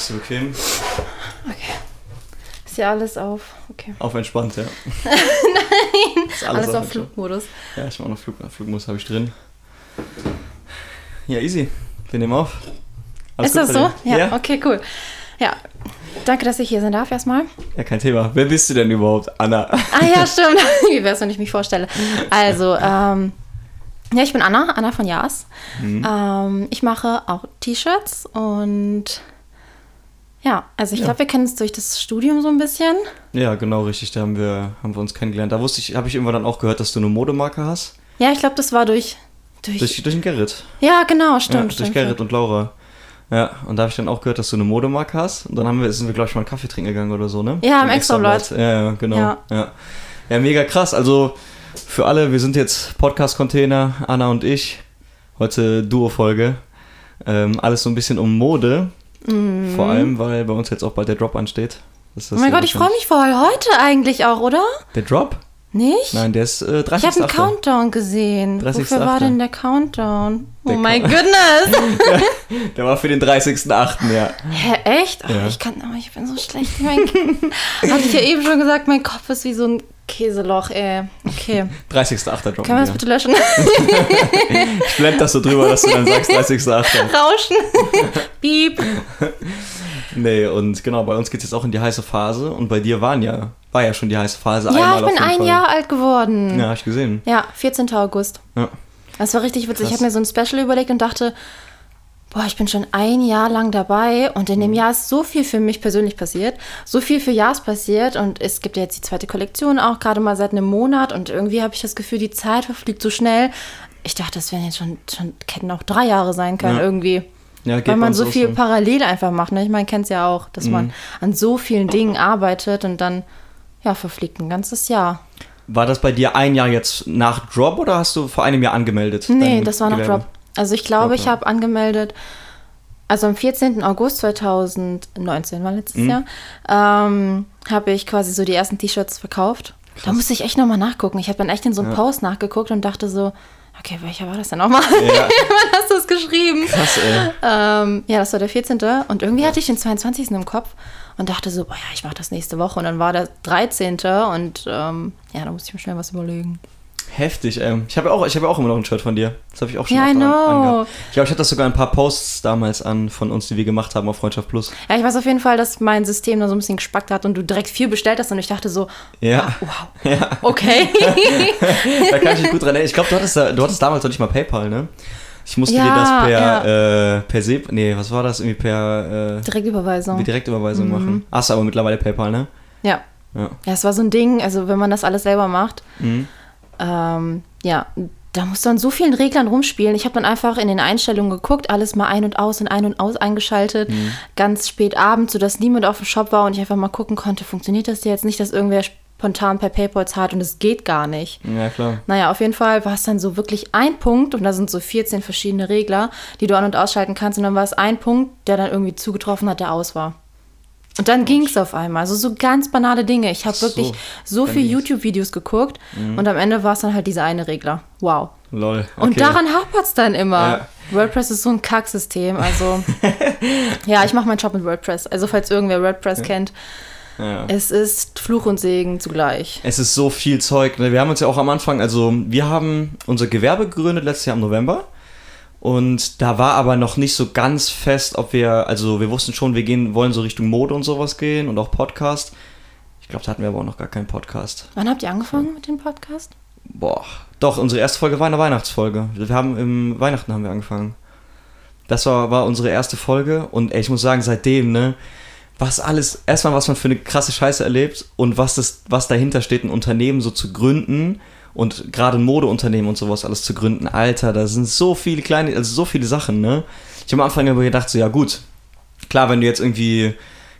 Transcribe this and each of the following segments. Machst du bequem? Okay. Ist ja alles auf. Okay. Auf entspannt, ja. Nein. Ist alles auf Flugmodus. Ja, ich mach noch Flugmodus habe ich drin. Ja, easy. Wir nehmen auf. Alles ist gut, das so? Ja, okay, cool. Ja, danke, dass ich hier sein darf erstmal. Ja, kein Thema. Wer bist du denn überhaupt, Anna? Ah ja, stimmt. Wie wär's, wenn ich mich vorstelle? Also, ja, ich bin Anna von Yas. Mhm. Ich mache auch T-Shirts und ja, also ich glaube, wir kennen uns durch das Studium so ein bisschen. Ja, genau, richtig. Da haben wir uns kennengelernt. Da habe ich irgendwann dann auch gehört, dass du eine Modemarke hast. Ja, ich glaube, das war durch den Gerrit. Ja, genau, stimmt. Ja, durch Gerrit und Laura. Ja, und da habe ich dann auch gehört, dass du eine Modemarke hast. Und dann sind wir, glaube ich, mal einen Kaffee trinken gegangen oder so, ne? Ja, im Extrablatt. Ja, genau. Ja, mega krass. Also für alle, wir sind jetzt Podcast-Container, Anna und ich. Heute Duo-Folge. Alles so ein bisschen um Mode. Mhm. Vor allem, weil bei uns jetzt auch bald der Drop ansteht. Das ist oh mein Gott, ich freue mich voll. Heute eigentlich auch, oder? Der Drop? Nicht? Nein, der ist 30.8. Ich habe einen Countdown gesehen. Wofür war denn der Countdown? Oh mein goodness! Der war für den 30.8., ja. Hä, echt? Oh, ja. Ich bin so schlecht. Hatte ich ja eben schon gesagt, mein Kopf ist wie so ein Käseloch, ey. Okay. 30.8. Drop. Können wir das bitte löschen? Ich blende das so drüber, dass du dann sagst 30.8. Rauschen. Piep. Nee, und genau, bei uns geht es jetzt auch in die heiße Phase und bei dir war ja schon die heiße Phase einmal. Ja, ich bin ein Jahr alt geworden. Ja, hab ich gesehen. Ja, 14. August. Ja. Das war richtig witzig. Krass. Ich habe mir so ein Special überlegt und dachte, boah, ich bin schon ein Jahr lang dabei und in dem Jahr ist so viel für mich persönlich passiert, so viel für Yas passiert und es gibt ja jetzt die zweite Kollektion auch gerade mal seit einem Monat und irgendwie habe ich das Gefühl, die Zeit verfliegt so schnell. Ich dachte, das wären jetzt schon hätten auch 3 Jahre sein können irgendwie. Ja, weil man so viel parallel einfach macht. Ne? Ich meine, kennt es ja auch, dass man an so vielen Dingen arbeitet und dann verfliegt ein ganzes Jahr. War das bei dir ein Jahr jetzt nach Drop oder hast du vor einem Jahr angemeldet? Nee, das war nach Drop. Also ich glaube, ich habe angemeldet, also am 14. August 2019 war letztes Jahr, habe ich quasi so die ersten T-Shirts verkauft. Krass. Da musste ich echt nochmal nachgucken. Ich habe dann echt in so einem Post nachgeguckt und dachte so, okay, welcher war das denn nochmal? Ja. Wann hast du es geschrieben? Krass, ey. Ja, das war der 14. Und irgendwie hatte ich den 22. im Kopf und dachte so, boah, ja, ich mache das nächste Woche. Und dann war der 13. und da musste ich mir schnell was überlegen. Heftig, ey. Ich hab ja auch immer noch ein Shirt von dir. Das habe ich auch schon oft angehabt. Ich glaube, ich hatte das sogar ein paar Posts damals an von uns, die wir gemacht haben auf Freundschaft Plus. Ja, ich weiß auf jeden Fall, dass mein System da so ein bisschen gespackt hat und du direkt viel bestellt hast und ich dachte so, wow, okay. Da kann ich mich gut dran erinnern. Ich glaube, du hattest damals noch nicht mal PayPal, ne? Ich musste dir das per Direktüberweisung. Die Direktüberweisung machen. Hast du aber mittlerweile PayPal, ne? Ja. Ja, es war so ein Ding, also wenn man das alles selber macht. Mhm. Da musst du an so vielen Reglern rumspielen. Ich habe dann einfach in den Einstellungen geguckt, alles mal ein- und aus eingeschaltet, ganz spät abends, sodass niemand auf dem Shop war und ich einfach mal gucken konnte, funktioniert das jetzt nicht, dass irgendwer spontan per PayPal zahlt und es geht gar nicht. Ja, klar. Naja, auf jeden Fall war es dann so wirklich ein Punkt und da sind so 14 verschiedene Regler, die du an- und ausschalten kannst und dann war es ein Punkt, der dann irgendwie zugetroffen hat, der aus war. Und dann ging es auf einmal. Also so ganz banale Dinge. Ich habe wirklich so viel YouTube-Videos geguckt und am Ende war es dann halt dieser eine Regler. Wow. Lol. Okay. Und daran hapert es dann immer. Ja. WordPress ist so ein Kacksystem. Also ja, ich mache meinen Job mit WordPress. Also falls irgendwer WordPress kennt. Ja. Es ist Fluch und Segen zugleich. Es ist so viel Zeug. Ne? Wir haben uns ja auch am Anfang, also wir haben unser Gewerbe gegründet letztes Jahr im November. Und da war aber noch nicht so ganz fest, ob wir wussten schon, wollen so Richtung Mode und sowas gehen und auch Podcast. Ich glaube, da hatten wir aber auch noch gar keinen Podcast. Wann habt ihr angefangen mit dem Podcast? Boah, doch, unsere erste Folge war eine Weihnachtsfolge. Weihnachten haben wir angefangen. Das war unsere erste Folge und ich muss sagen, seitdem, ne, was man für eine krasse Scheiße erlebt und was dahinter steht, ein Unternehmen so zu gründen. Und gerade ein Modeunternehmen und sowas alles zu gründen, Alter, da sind so viele Sachen, ne? Ich habe am Anfang aber gedacht, so, ja gut, klar, wenn du jetzt irgendwie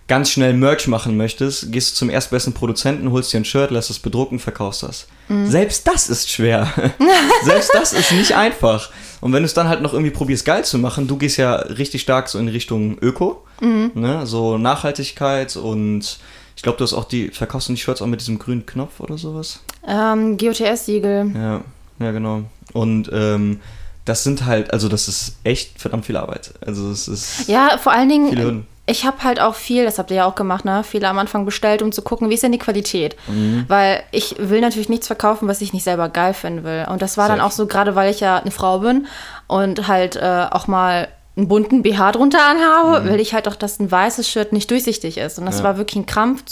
ganz schnell Merch machen möchtest, gehst du zum erstbesten Produzenten, holst dir ein Shirt, lässt es bedrucken, verkaufst das. Mhm. Selbst das ist schwer. Selbst das ist nicht einfach. Und wenn du es dann halt noch irgendwie probierst, geil zu machen, du gehst ja richtig stark so in Richtung Öko, ne? So Nachhaltigkeit und... Ich glaube, verkaufst du die Shirts auch mit diesem grünen Knopf oder sowas? GOTS-Siegel. Ja, genau. Und das ist echt verdammt viel Arbeit. Also es ist. Ja, vor allen Dingen. ich habe halt auch viel, das habt ihr ja auch gemacht, ne, viele am Anfang bestellt, um zu gucken, wie ist denn die Qualität? Mhm. Weil ich will natürlich nichts verkaufen, was ich nicht selber geil finden will. Und das war dann auch so, gerade weil ich ja eine Frau bin und halt auch mal einen bunten BH drunter anhabe, will ich halt auch, dass ein weißes Shirt nicht durchsichtig ist. Und das war wirklich ein Krampf,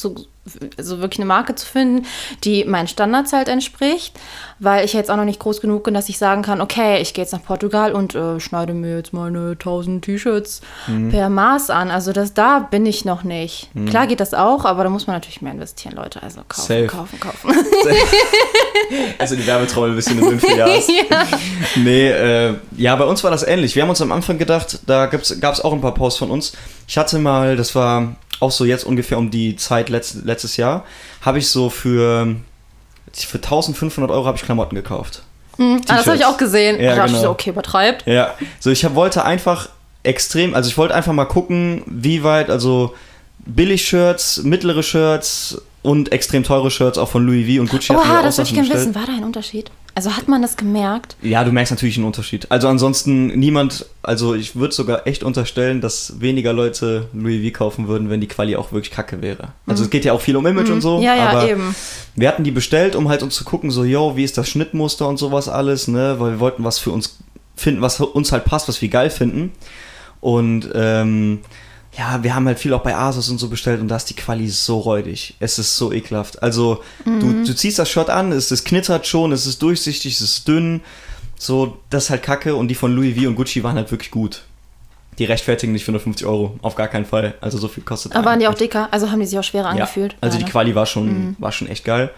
also wirklich eine Marke zu finden, die meinen Standards halt entspricht, weil ich jetzt auch noch nicht groß genug bin, dass ich sagen kann, okay, ich gehe jetzt nach Portugal und schneide mir jetzt meine 1000 T-Shirts per Maß an. Also da bin ich noch nicht. Klar geht das auch, aber da muss man natürlich mehr investieren, Leute. Also kaufen. Also die Werbetrommel ein bisschen im Winterjahres. Nee, ja, bei uns war das ähnlich. Wir haben uns am Anfang gedacht, da gab es auch ein paar Posts von uns. Ich hatte mal, das war auch so jetzt ungefähr um die Zeit letztes Jahr, habe ich so für 1.500 € habe ich Klamotten gekauft. Das habe ich auch gesehen. Ja, da dachte ich so, okay, übertreibt. Ja, so ich wollte einfach extrem, also ich wollte einfach mal gucken, wie weit, also Billig-Shirts, mittlere Shirts und extrem teure Shirts, auch von Louis Vuitton und Gucci. Oha, das würde ich gerne wissen. War da ein Unterschied? Also hat man das gemerkt? Ja, du merkst natürlich einen Unterschied. Also ansonsten niemand, also ich würde sogar echt unterstellen, dass weniger Leute Louis Vuitton kaufen würden, wenn die Quali auch wirklich kacke wäre. Also es geht ja auch viel um Image und so. Ja, ja, aber eben. Wir hatten die bestellt, um halt uns zu gucken, so, yo, wie ist das Schnittmuster und sowas alles, ne? Weil wir wollten was für uns finden, was uns halt passt, was wir geil finden. Und ja, wir haben halt viel auch bei Asos und so bestellt und da ist die Quali so räudig. Es ist so ekelhaft. Also du ziehst das Shirt an, es knittert schon, es ist durchsichtig, es ist dünn. So, das ist halt kacke. Und die von Louis Vuitton und Gucci waren halt wirklich gut. Die rechtfertigen nicht für nur 50 €, auf gar keinen Fall. Also so viel kostet. Aber waren die auch dicker? Also haben die sich auch schwerer angefühlt? Also die Quali war schon echt geil.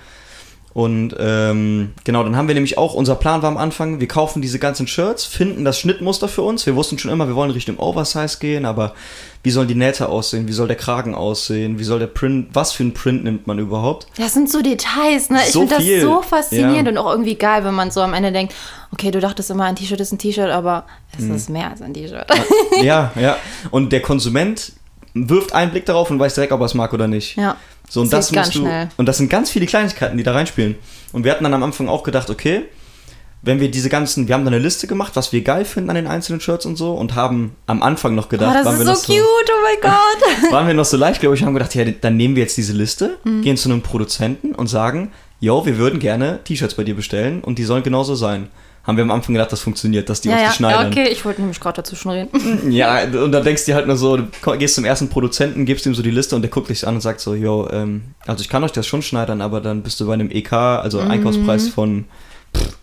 Und genau, dann haben wir nämlich auch, unser Plan war am Anfang, wir kaufen diese ganzen Shirts, finden das Schnittmuster für uns. Wir wussten schon immer, wir wollen Richtung Oversize gehen, aber wie sollen die Nähte aussehen, wie soll der Kragen aussehen, wie soll der Print, was für einen Print nimmt man überhaupt? Das sind so Details, ne? Ich finde das so faszinierend und auch irgendwie geil, wenn man so am Ende denkt, okay, du dachtest immer, ein T-Shirt ist ein T-Shirt, aber es ist mehr als ein T-Shirt. Ja, ja. Und der Konsument wirft einen Blick darauf und weiß direkt, ob er es mag oder nicht. Ja. So, und das musst du, und das sind ganz viele Kleinigkeiten, die da reinspielen. Und wir hatten dann am Anfang auch gedacht, okay, wenn wir diese ganzen, wir haben dann eine Liste gemacht, was wir geil finden an den einzelnen Shirts und so, und haben am Anfang noch gedacht, oh, das ist so cute, oh mein Gott. Waren wir noch so leicht, glaube ich, haben gedacht, ja, dann nehmen wir jetzt diese Liste, gehen zu einem Produzenten und sagen, yo, wir würden gerne T-Shirts bei dir bestellen und die sollen genauso sein. Haben wir am Anfang gedacht, das funktioniert, dass die uns die schneiden. Ja, okay, ich wollte nämlich gerade dazwischen reden. Ja, und dann denkst du dir halt nur so, du gehst zum ersten Produzenten, gibst ihm so die Liste und der guckt dich an und sagt so, yo, also ich kann euch das schon schneidern, aber dann bist du bei einem EK, also Einkaufspreis von,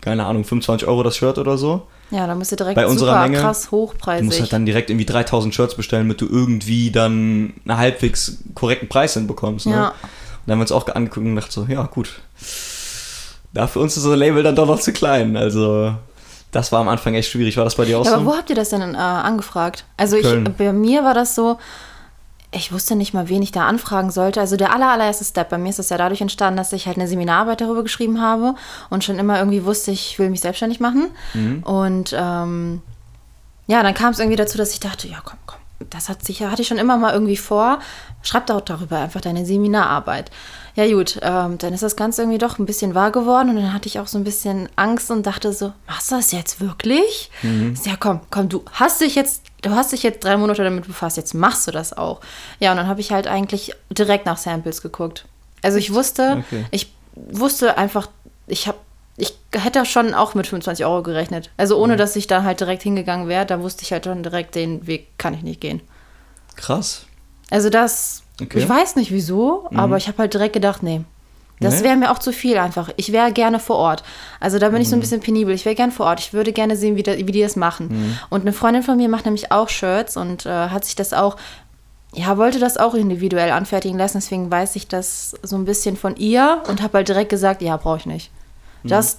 keine Ahnung, 25 € das Shirt oder so. Ja, dann musst du direkt bei unserer Menge, krass hochpreisig. Du musst halt dann direkt irgendwie 3000 Shirts bestellen, damit du irgendwie dann einen halbwegs korrekten Preis hinbekommst. Ne? Ja. Und dann haben wir uns auch angeguckt und gedacht so, ja, gut. Ja, für uns ist das Label dann doch noch zu klein. Also das war am Anfang echt schwierig. War das bei dir auch so? Ja, aber wo habt ihr das denn angefragt? Also bei mir war das so, ich wusste nicht mal, wen ich da anfragen sollte. Also der allererste Step, bei mir ist das ja dadurch entstanden, dass ich halt eine Seminararbeit darüber geschrieben habe und schon immer irgendwie wusste, ich will mich selbstständig machen. Und ja, dann kam es irgendwie dazu, dass ich dachte, ja komm, das hatte ich schon immer mal irgendwie vor. Schreib doch darüber einfach deine Seminararbeit. Ja gut, dann ist das Ganze irgendwie doch ein bisschen wahr geworden und dann hatte ich auch so ein bisschen Angst und dachte so, machst du das jetzt wirklich? Ja komm, du hast dich jetzt 3 Monate damit befasst, jetzt machst du das auch. Ja, und dann habe ich halt eigentlich direkt nach Samples geguckt. Also ich wusste, ich hätte schon auch mit 25 € gerechnet. Also ohne, dass ich da halt direkt hingegangen wäre, da wusste ich halt schon direkt, den Weg kann ich nicht gehen. Krass. Also das... Okay. Ich weiß nicht wieso, aber ich habe halt direkt gedacht, nee, das wäre mir auch zu viel einfach. Ich wäre gerne vor Ort. Also da bin ich so ein bisschen penibel. Ich wäre gerne vor Ort. Ich würde gerne sehen, wie die das machen. Und eine Freundin von mir macht nämlich auch Shirts und hat sich das auch, ja, wollte das auch individuell anfertigen lassen. Deswegen weiß ich das so ein bisschen von ihr und habe halt direkt gesagt, ja, brauche ich nicht. Das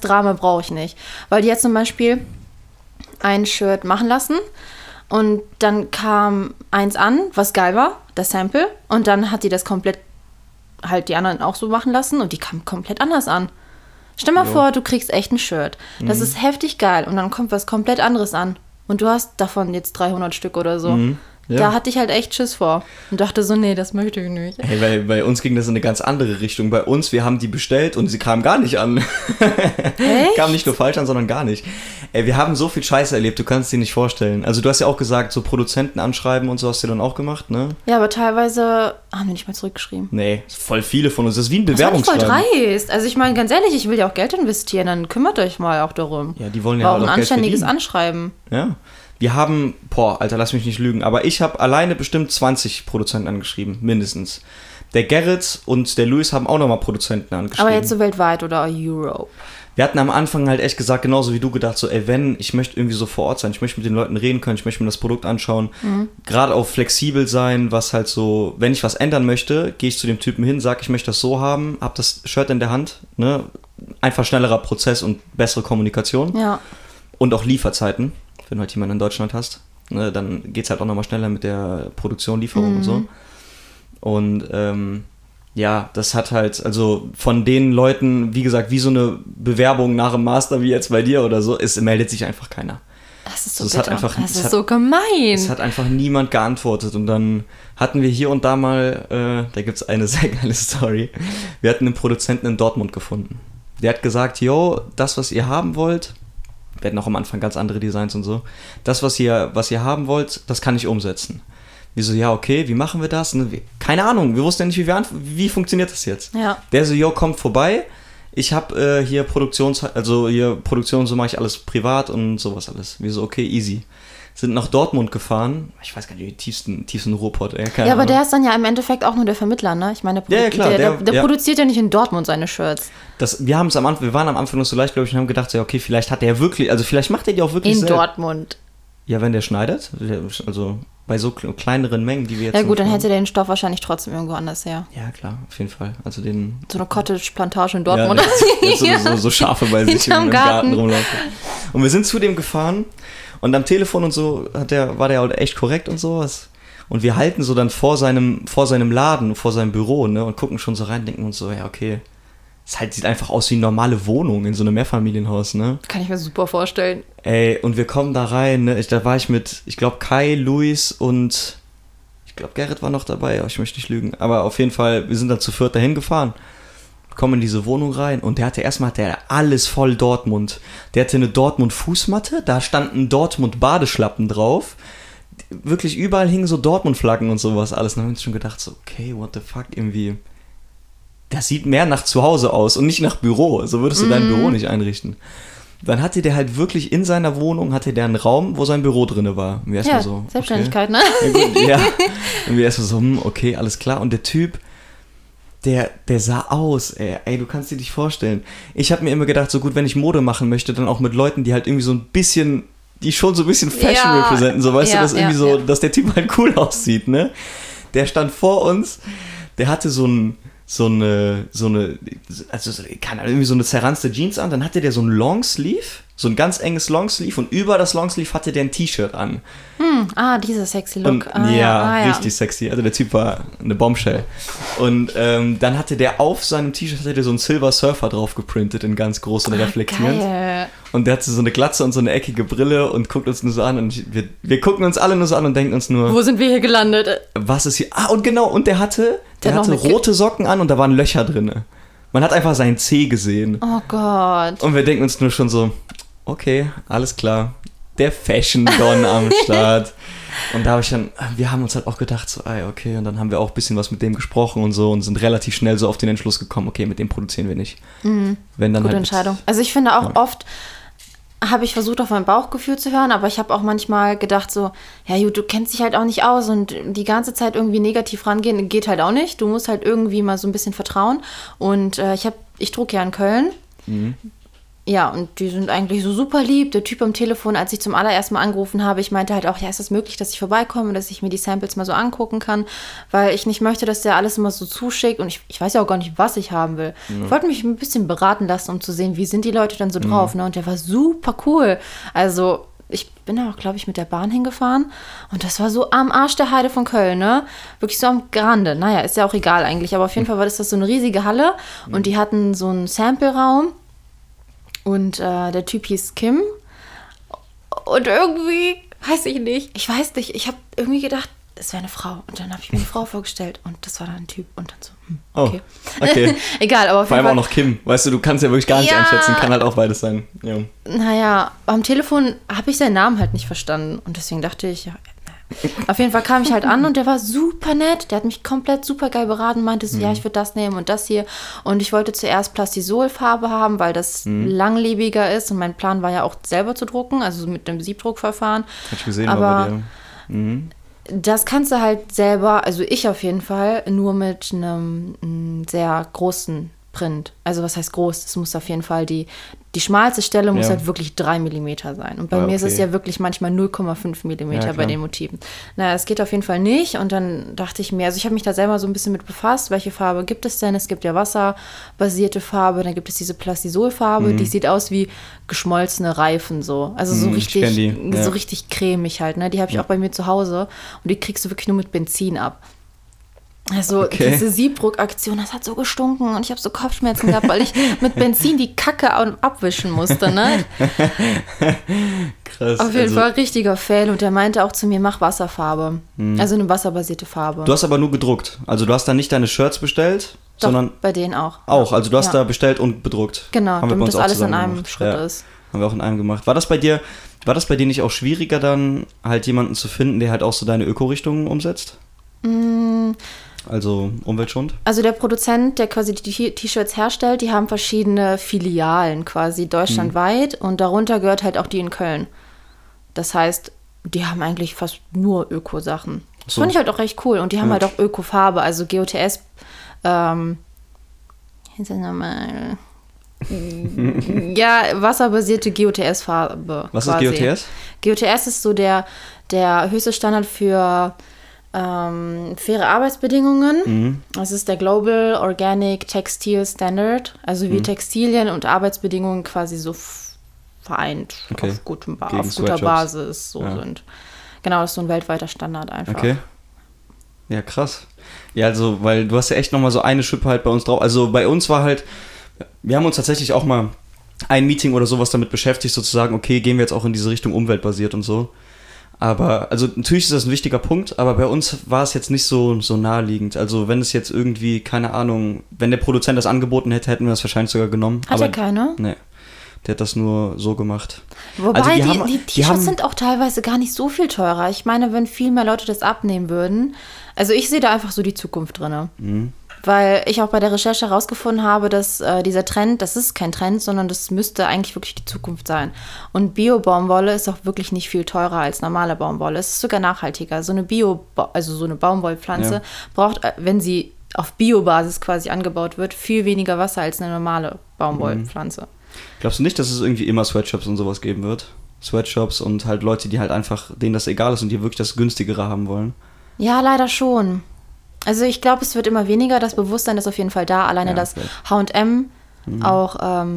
Drama brauche ich nicht. Weil die hat zum Beispiel ein Shirt machen lassen. Und dann kam eins an, was geil war, das Sample. Und dann hat die das komplett, halt die anderen auch so machen lassen. Und die kamen komplett anders an. Stell mal vor, du kriegst echt ein Shirt. Das ist heftig geil. Und dann kommt was komplett anderes an. Und du hast davon jetzt 300 Stück oder so. Ja. Da hatte ich halt echt Schiss vor und dachte so, nee, das möchte ich nicht. Hey, weil bei uns ging das in eine ganz andere Richtung. Bei uns, wir haben die bestellt und sie kamen gar nicht an. Echt? Kamen nicht nur falsch an, sondern gar nicht. Ey, wir haben so viel Scheiße erlebt, du kannst dir nicht vorstellen. Also du hast ja auch gesagt, so Produzenten anschreiben und so hast du dann auch gemacht, ne? Ja, aber teilweise haben wir nicht mal zurückgeschrieben. Nee, voll viele von uns. Das ist wie ein Bewerbungsschreiben. Das ist voll dreist. Also ich meine, ganz ehrlich, ich will ja auch Geld investieren, dann kümmert euch mal auch darum. Ja, die wollen ja auch Geld verdienen. War auch ein anständiges Anschreiben. Ja. Wir haben, Alter, lass mich nicht lügen, aber ich habe alleine bestimmt 20 Produzenten angeschrieben, mindestens. Der Gerrit und der Louis haben auch nochmal Produzenten angeschrieben. Aber jetzt so weltweit oder Europe? Wir hatten am Anfang halt echt gesagt, genauso wie du gedacht, so, ey, wenn, ich möchte irgendwie so vor Ort sein, ich möchte mit den Leuten reden können, ich möchte mir das Produkt anschauen, gerade auch flexibel sein, was halt so, wenn ich was ändern möchte, gehe ich zu dem Typen hin, sage, ich möchte das so haben, hab das Shirt in der Hand, ne? Einfach schnellerer Prozess und bessere Kommunikation. Ja. Und auch Lieferzeiten. Wenn du halt jemanden in Deutschland hast, ne, dann geht's halt auch nochmal schneller mit der Produktion, Lieferung und so. Und ja, das hat halt, also von den Leuten, wie gesagt, wie so eine Bewerbung nach dem Master, wie jetzt bei dir oder so, es meldet sich einfach keiner. Das ist so, also, so gemein. Es hat einfach niemand geantwortet. Und dann hatten wir hier und da mal, da gibt's eine sehr geile Story, wir hatten einen Produzenten in Dortmund gefunden. Der hat gesagt, yo, das, was ihr haben wollt, wir hatten auch am Anfang ganz andere Designs und so. Das, was ihr haben wollt, das kann ich umsetzen. Wir so, ja, okay, wie machen wir das? Ne, keine Ahnung, wir wussten ja nicht, wie funktioniert das jetzt? Ja. Der so, yo, kommt vorbei. Ich habe hier Produktion, so mache ich alles privat und sowas alles. Wir so, okay, easy. Sind nach Dortmund gefahren. Ich weiß gar nicht, die tiefsten Ruhrpott. Ja, aber Ahnung. Der ist dann ja im Endeffekt auch nur der Vermittler, ne? Ich meine, der produziert ja nicht in Dortmund seine Shirts. Wir waren am Anfang noch so leicht, glaube ich, und haben gedacht, ja, okay, vielleicht hat der wirklich, also vielleicht macht er die auch wirklich in Dortmund. Ja, wenn der schneidet, also bei so kleineren Mengen, die wir jetzt ja gut, dann hätte der den Stoff wahrscheinlich trotzdem irgendwo anders her. Ja, klar, auf jeden Fall. Also den... So eine Cottage-Plantage in Dortmund. Ja, so Schafe bei sich im Garten rumlaufen. Und wir sind zu dem gefahren. Und am Telefon und so war der halt echt korrekt und sowas. Und wir halten so dann vor seinem Laden, vor seinem Büro, ne, und gucken schon so rein, denken uns so, ja, okay. Es halt sieht einfach aus wie eine normale Wohnung in so einem Mehrfamilienhaus, ne? Kann ich mir super vorstellen. Ey, und wir kommen da rein, ne? Da war ich mit, ich glaube, Kai, Luis und ich glaube, Gerrit war noch dabei, ich möchte nicht lügen. Aber auf jeden Fall, wir sind dann zu viert dahin gefahren. Kommen in diese Wohnung rein und erstmal hatte er alles voll Dortmund. Der hatte eine Dortmund-Fußmatte, da standen Dortmund-Badeschlappen drauf. Wirklich überall hingen so Dortmund-Flaggen und sowas alles. Da haben wir uns schon gedacht, so, okay, what the fuck, irgendwie. Das sieht mehr nach Zuhause aus und nicht nach Büro. So würdest du dein Büro nicht einrichten. Dann hatte der halt wirklich in seiner Wohnung, einen Raum, wo sein Büro drin war. Und wir erstmal so, Selbstständigkeit, okay. Ne? Ja, gut, ja. Und wir erstmal so, okay, alles klar. Und der Typ, der sah aus, ey, du kannst dir nicht vorstellen. Ich habe mir immer gedacht, so gut, wenn ich Mode machen möchte, dann auch mit Leuten, die halt irgendwie so ein bisschen, die schon so ein bisschen Fashion repräsenten, so, weißt du, dass irgendwie so, dass der Typ halt cool aussieht, ne? Der stand vor uns, der hatte so eine zerranzte Jeans an, dann hatte der so ein Longsleeve, so ein ganz enges Longsleeve und über das Longsleeve hatte der ein T-Shirt an. Dieser sexy Look. Und, richtig sexy. Also der Typ war eine Bombshell. Und dann hatte der auf seinem T-Shirt so einen Silver Surfer drauf geprintet in ganz groß und reflektierend. Geil. Und der hatte so eine Glatze und so eine eckige Brille und guckt uns nur so an und wir gucken uns alle nur so an und denken uns nur... Wo sind wir hier gelandet? Was ist hier? Ah, und genau, und der hatte rote Socken an und da waren Löcher drin. Man hat einfach seinen Zeh gesehen. Oh Gott. Und wir denken uns nur schon so, okay, alles klar. Der Fashion Don am Start. Und da habe ich dann, wir haben uns halt auch gedacht, so, okay, und dann haben wir auch ein bisschen was mit dem gesprochen und so und sind relativ schnell so auf den Entschluss gekommen, okay, mit dem produzieren wir nicht. Wenn dann gute halt Entscheidung. Also ich finde auch oft... habe ich versucht, auf mein Bauchgefühl zu hören, aber ich habe auch manchmal gedacht so, ja gut, du kennst dich halt auch nicht aus und die ganze Zeit irgendwie negativ rangehen, geht halt auch nicht. Du musst halt irgendwie mal so ein bisschen vertrauen. Und ich druck ja in Köln. Ja, und die sind eigentlich so super lieb. Der Typ am Telefon, als ich zum allerersten Mal angerufen habe, ich meinte halt auch, ja, ist das möglich, dass ich vorbeikomme, dass ich mir die Samples mal so angucken kann, weil ich nicht möchte, dass der alles immer so zuschickt und ich weiß ja auch gar nicht, was ich haben will. Ja. Ich wollte mich ein bisschen beraten lassen, um zu sehen, wie sind die Leute dann so drauf, ne? Und der war super cool. Also ich bin da auch, glaube ich, mit der Bahn hingefahren und das war so am Arsch der Heide von Köln, ne? Wirklich so am Grande. Naja, ist ja auch egal eigentlich, aber auf jeden Fall war das so eine riesige Halle und die hatten so einen Sample-Raum. Und der Typ hieß Kim. Und irgendwie, weiß ich nicht, ich habe irgendwie gedacht, es wäre eine Frau. Und dann habe ich mir eine Frau vorgestellt und das war dann ein Typ. Und dann so, okay. Oh, okay. Egal, aber auf jeden Fall. Vor allem auch noch Kim. Weißt du, du kannst ja wirklich gar nicht einschätzen. Kann halt auch beides sein. Ja. Naja, am Telefon habe ich seinen Namen halt nicht verstanden. Und deswegen dachte ich, ja. Auf jeden Fall kam ich halt an und der war super nett. Der hat mich komplett super geil beraten, meinte so, ja, ich würde das nehmen und das hier. Und ich wollte zuerst Plastisol-Farbe haben, weil das langlebiger ist. Und mein Plan war ja auch selber zu drucken, also mit einem Siebdruckverfahren. Hab ich gesehen, aber bei dir. Das kannst du halt selber, also ich auf jeden Fall, nur mit einem sehr großen Print. Also was heißt groß? Es muss auf jeden Fall die schmalste Stelle muss halt wirklich 3 mm sein. Und bei mir ist es ja wirklich manchmal 0,5 mm bei den Motiven. Naja, es geht auf jeden Fall nicht. Und dann dachte ich mir, also ich habe mich da selber so ein bisschen mit befasst, welche Farbe gibt es denn? Es gibt ja wasserbasierte Farbe, dann gibt es diese Plastisol-Farbe, die sieht aus wie geschmolzene Reifen so. Also so richtig cremig halt. Ne? Die habe ich auch bei mir zu Hause. Und die kriegst du wirklich nur mit Benzin ab. Also diese Siebdruckaktion, das hat so gestunken und ich habe so Kopfschmerzen gehabt, weil ich mit Benzin die Kacke abwischen musste, ne? Krass. Auf jeden Fall richtiger Fail und der meinte auch zu mir, mach Wasserfarbe, also eine wasserbasierte Farbe. Du hast aber nur gedruckt, also du hast da nicht deine Shirts bestellt, doch, sondern... bei denen auch. Auch, also du hast da bestellt und bedruckt. Genau, damit das alles in einem Schritt ist. Haben wir auch in einem gemacht. War das bei dir nicht auch schwieriger dann, halt jemanden zu finden, der halt auch so deine Öko-Richtungen umsetzt? Also umweltschonend? Also der Produzent, der quasi die T-Shirts herstellt, die haben verschiedene Filialen quasi deutschlandweit und darunter gehört halt auch die in Köln. Das heißt, die haben eigentlich fast nur Öko-Sachen. Das fand ich halt auch recht cool und die haben halt auch Öko-Farbe, also GOTS, wasserbasierte GOTS-Farbe. Was quasi. Ist GOTS? GOTS ist so der höchste Standard für faire Arbeitsbedingungen. Das ist der Global Organic Textile Standard, also wie Textilien und Arbeitsbedingungen quasi so vereint auf guter Basis so sind. Genau, das ist so ein weltweiter Standard einfach. Okay. Ja, krass. Ja, also, weil du hast ja echt nochmal so eine Schippe halt bei uns drauf. Also bei uns war halt, wir haben uns tatsächlich auch mal ein Meeting oder sowas damit beschäftigt, sozusagen, okay, gehen wir jetzt auch in diese Richtung umweltbasiert und so. Aber, also natürlich ist das ein wichtiger Punkt, aber bei uns war es jetzt nicht so naheliegend. Also wenn es jetzt irgendwie, keine Ahnung, wenn der Produzent das angeboten hätte, hätten wir das wahrscheinlich sogar genommen. Hat er keine? Nee, der hat das nur so gemacht. Wobei, also die T-Shirts sind auch teilweise gar nicht so viel teurer. Ich meine, wenn viel mehr Leute das abnehmen würden. Also ich sehe da einfach so die Zukunft drin. Weil ich auch bei der Recherche herausgefunden habe, dass dieser Trend, das ist kein Trend, sondern das müsste eigentlich wirklich die Zukunft sein. Und Bio-Baumwolle ist auch wirklich nicht viel teurer als normale Baumwolle. Es ist sogar nachhaltiger. So eine Baumwollpflanze braucht, wenn sie auf Biobasis quasi angebaut wird, viel weniger Wasser als eine normale Baumwollpflanze. Glaubst du nicht, dass es irgendwie immer Sweatshops und sowas geben wird? Sweatshops und halt Leute, die halt einfach, denen das egal ist und die wirklich das Günstigere haben wollen? Ja, leider schon. Also ich glaube, es wird immer weniger. Das Bewusstsein ist auf jeden Fall da. Alleine, dass H&M auch,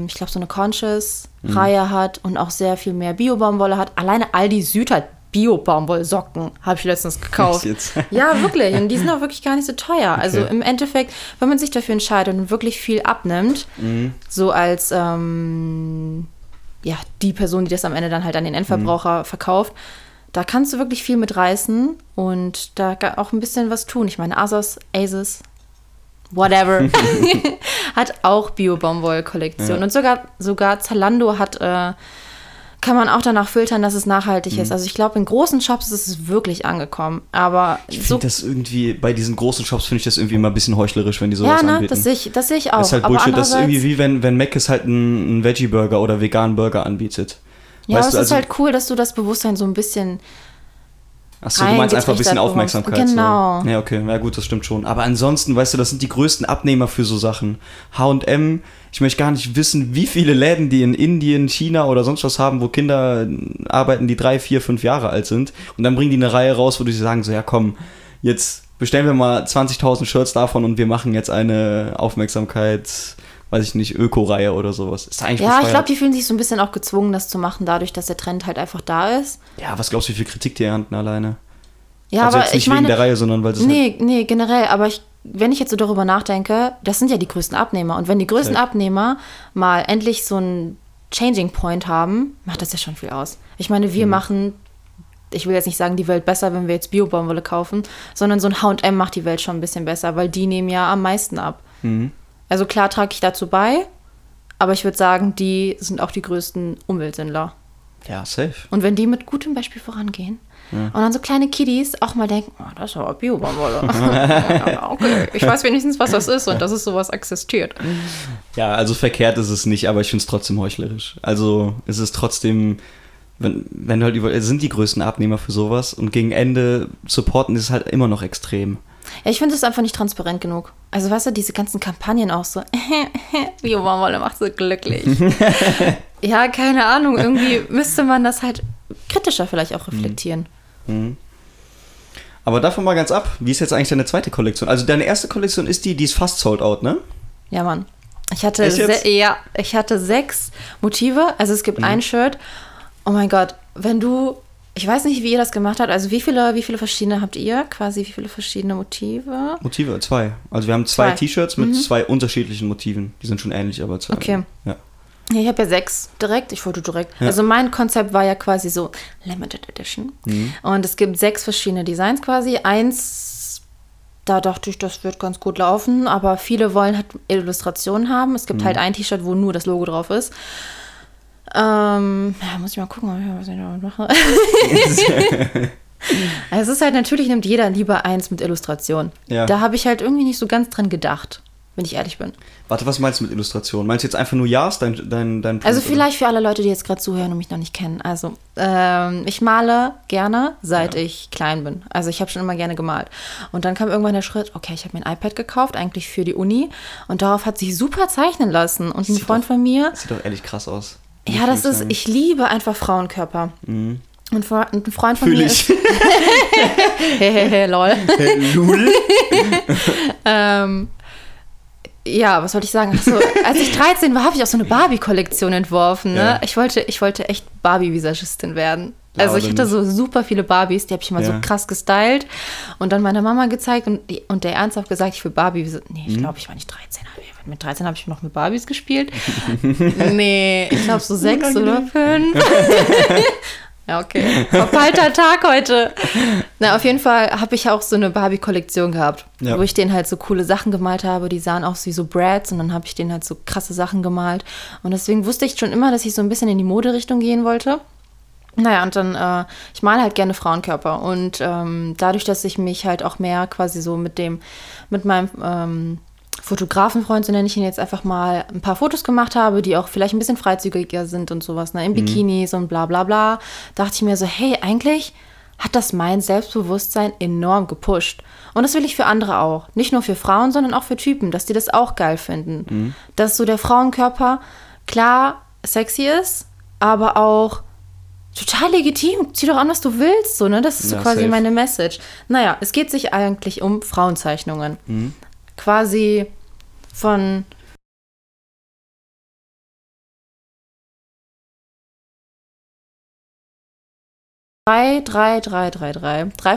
ich glaube, so eine Conscious-Reihe hat und auch sehr viel mehr Bio-Baumwolle hat. Alleine Aldi Süd hat Bio-Baumwollsocken, habe ich letztens gekauft. Ja, wirklich. Und die sind auch wirklich gar nicht so teuer. Okay. Also im Endeffekt, wenn man sich dafür entscheidet und wirklich viel abnimmt, so als die Person, die das am Ende dann halt an den Endverbraucher verkauft, da kannst du wirklich viel mit reißen und da auch ein bisschen was tun. Ich meine, Asos, whatever, hat auch Bio-Baumwoll-Kollektion. Ja. Und sogar Zalando hat, kann man auch danach filtern, dass es nachhaltig ist. Also ich glaube, in großen Shops ist es wirklich angekommen. Aber ich finde das irgendwie, bei diesen großen Shops finde ich das irgendwie immer ein bisschen heuchlerisch, wenn die sowas anbieten. Ja, das sehe ich auch. Das ist halt aber Bullshit, das ist irgendwie wie wenn Mc's halt einen Veggie-Burger oder veganen Burger anbietet. Ja, weißt aber es ist halt cool, dass du das Bewusstsein so ein bisschen... Achso, du meinst einfach ein bisschen Aufmerksamkeit. Genau. So. Ja, okay, ja gut, das stimmt schon. Aber ansonsten, weißt du, das sind die größten Abnehmer für so Sachen. H&M, ich möchte gar nicht wissen, wie viele Läden die in Indien, China oder sonst was haben, wo Kinder arbeiten, die 3, 4, 5 Jahre alt sind. Und dann bringen die eine Reihe raus, wo die sagen so, ja komm, jetzt bestellen wir mal 20.000 Shirts davon und wir machen jetzt eine Aufmerksamkeit... weiß ich nicht, Öko-Reihe oder sowas. Ist eigentlich bescheuert. Ich glaube, die fühlen sich so ein bisschen auch gezwungen, das zu machen, dadurch, dass der Trend halt einfach da ist. Ja, was glaubst du, wie viel Kritik die ernten alleine? Ja, also aber jetzt nicht wegen der Reihe, sondern weil es Nee, generell, aber wenn ich jetzt so darüber nachdenke, das sind ja die größten Abnehmer. Und wenn die größten Abnehmer mal endlich so einen Changing Point haben, macht das ja schon viel aus. Ich meine, wir machen ich will jetzt nicht sagen, die Welt besser, wenn wir jetzt Bio-Baumwolle kaufen, sondern so ein H&M macht die Welt schon ein bisschen besser, weil die nehmen ja am meisten ab. Mhm. Also klar trage ich dazu bei, aber ich würde sagen, die sind auch die größten Umweltsünder. Ja, safe. Und wenn die mit gutem Beispiel vorangehen, ja. Und dann so kleine Kiddies auch mal denken, oh, das ist aber Bio-Baumwolle. Ja, okay. Ich weiß wenigstens, was das ist und dass es sowas existiert. Ja, also verkehrt ist es nicht, aber ich finde es trotzdem heuchlerisch. Also es ist trotzdem, wenn du halt sind die größten Abnehmer für sowas und gegen Ende supporten ist halt immer noch extrem. Ja, ich finde es einfach nicht transparent genug. Also weißt du, diese ganzen Kampagnen auch so, Bio-Baumwolle macht so glücklich. Ja, keine Ahnung, irgendwie müsste man das halt kritischer vielleicht auch reflektieren. Mhm. Aber davon mal ganz ab, wie ist jetzt eigentlich deine zweite Kollektion? Also deine erste Kollektion ist die ist fast sold out, ne? Ja, Mann. Ich hatte 6 Motive, also es gibt ein Shirt. Oh mein Gott, ich weiß nicht, wie ihr das gemacht habt, also wie viele verschiedene habt ihr? Quasi wie viele verschiedene Motive? 2. Also wir haben 2 T-Shirts mit 2 unterschiedlichen Motiven. Die sind schon ähnlich, aber 2. Okay. Ja. Ich habe ja 6 direkt, ich wollte direkt. Ja. Also mein Konzept war ja quasi so Limited Edition. Mhm. Und es gibt 6 verschiedene Designs quasi. Eins, da dachte ich, das wird ganz gut laufen, aber viele wollen halt Illustrationen haben. Es gibt halt ein T-Shirt, wo nur das Logo drauf ist. Ja, muss ich mal gucken, was ich damit mache. Es ist halt, natürlich nimmt jeder lieber eins mit Illustration. Ja. Da habe ich halt irgendwie nicht so ganz dran gedacht. Wenn ich ehrlich bin. Warte, was meinst du mit Illustration? Meinst du jetzt einfach nur Yas, dein Print, also vielleicht oder? Für alle Leute, die jetzt gerade zuhören und mich noch nicht kennen. Also, ich male gerne, seit ich klein bin. Also, ich habe schon immer gerne gemalt. Und dann kam irgendwann der Schritt, okay, ich habe mir ein iPad gekauft, eigentlich für die Uni. Und darauf hat sich super zeichnen lassen. Und ein Freund von mir... Sieht doch ehrlich krass aus. Ja, das ist... Ich liebe einfach Frauenkörper. Mhm. Und ein Freund von mir ist... Hey, lol. Hey, lul. Ja, was wollte ich sagen? Also, als ich 13 war, habe ich auch so eine Barbie-Kollektion entworfen. Ne? Ja. Ich wollte echt Barbie-Visagistin werden. Also ich hatte so super viele Barbies, die habe ich immer so krass gestylt und dann meiner Mama gezeigt und der ernsthaft gesagt, ich will Barbie. Nee, ich glaube, ich war nicht 13. Mit 13 habe ich noch mit Barbies gespielt. Nee, ich glaube so 6 oder 5. Ja, okay. Verpeilter Tag heute. Na, auf jeden Fall habe ich auch so eine Barbie-Kollektion gehabt, wo ich denen halt so coole Sachen gemalt habe. Die sahen aus wie so Brads und dann habe ich denen halt so krasse Sachen gemalt. Und deswegen wusste ich schon immer, dass ich so ein bisschen in die Moderichtung gehen wollte. Naja, und dann, ich male halt gerne Frauenkörper. Und dadurch, dass ich mich halt auch mehr quasi so mit meinem Fotografenfreund, so nenne ich ihn jetzt einfach mal, ein paar Fotos gemacht habe, die auch vielleicht ein bisschen freizügiger sind und sowas, ne? In Bikinis und bla bla bla, dachte ich mir so, hey, eigentlich hat das mein Selbstbewusstsein enorm gepusht. Und das will ich für andere auch. Nicht nur für Frauen, sondern auch für Typen, dass die das auch geil finden. Mhm. Dass so der Frauenkörper, klar, sexy ist, aber auch total legitim. Zieh doch an, was du willst, so, ne? Das ist so quasi safe. Meine Message. Naja, es geht sich eigentlich um Frauenzeichnungen. Mhm. Quasi von drei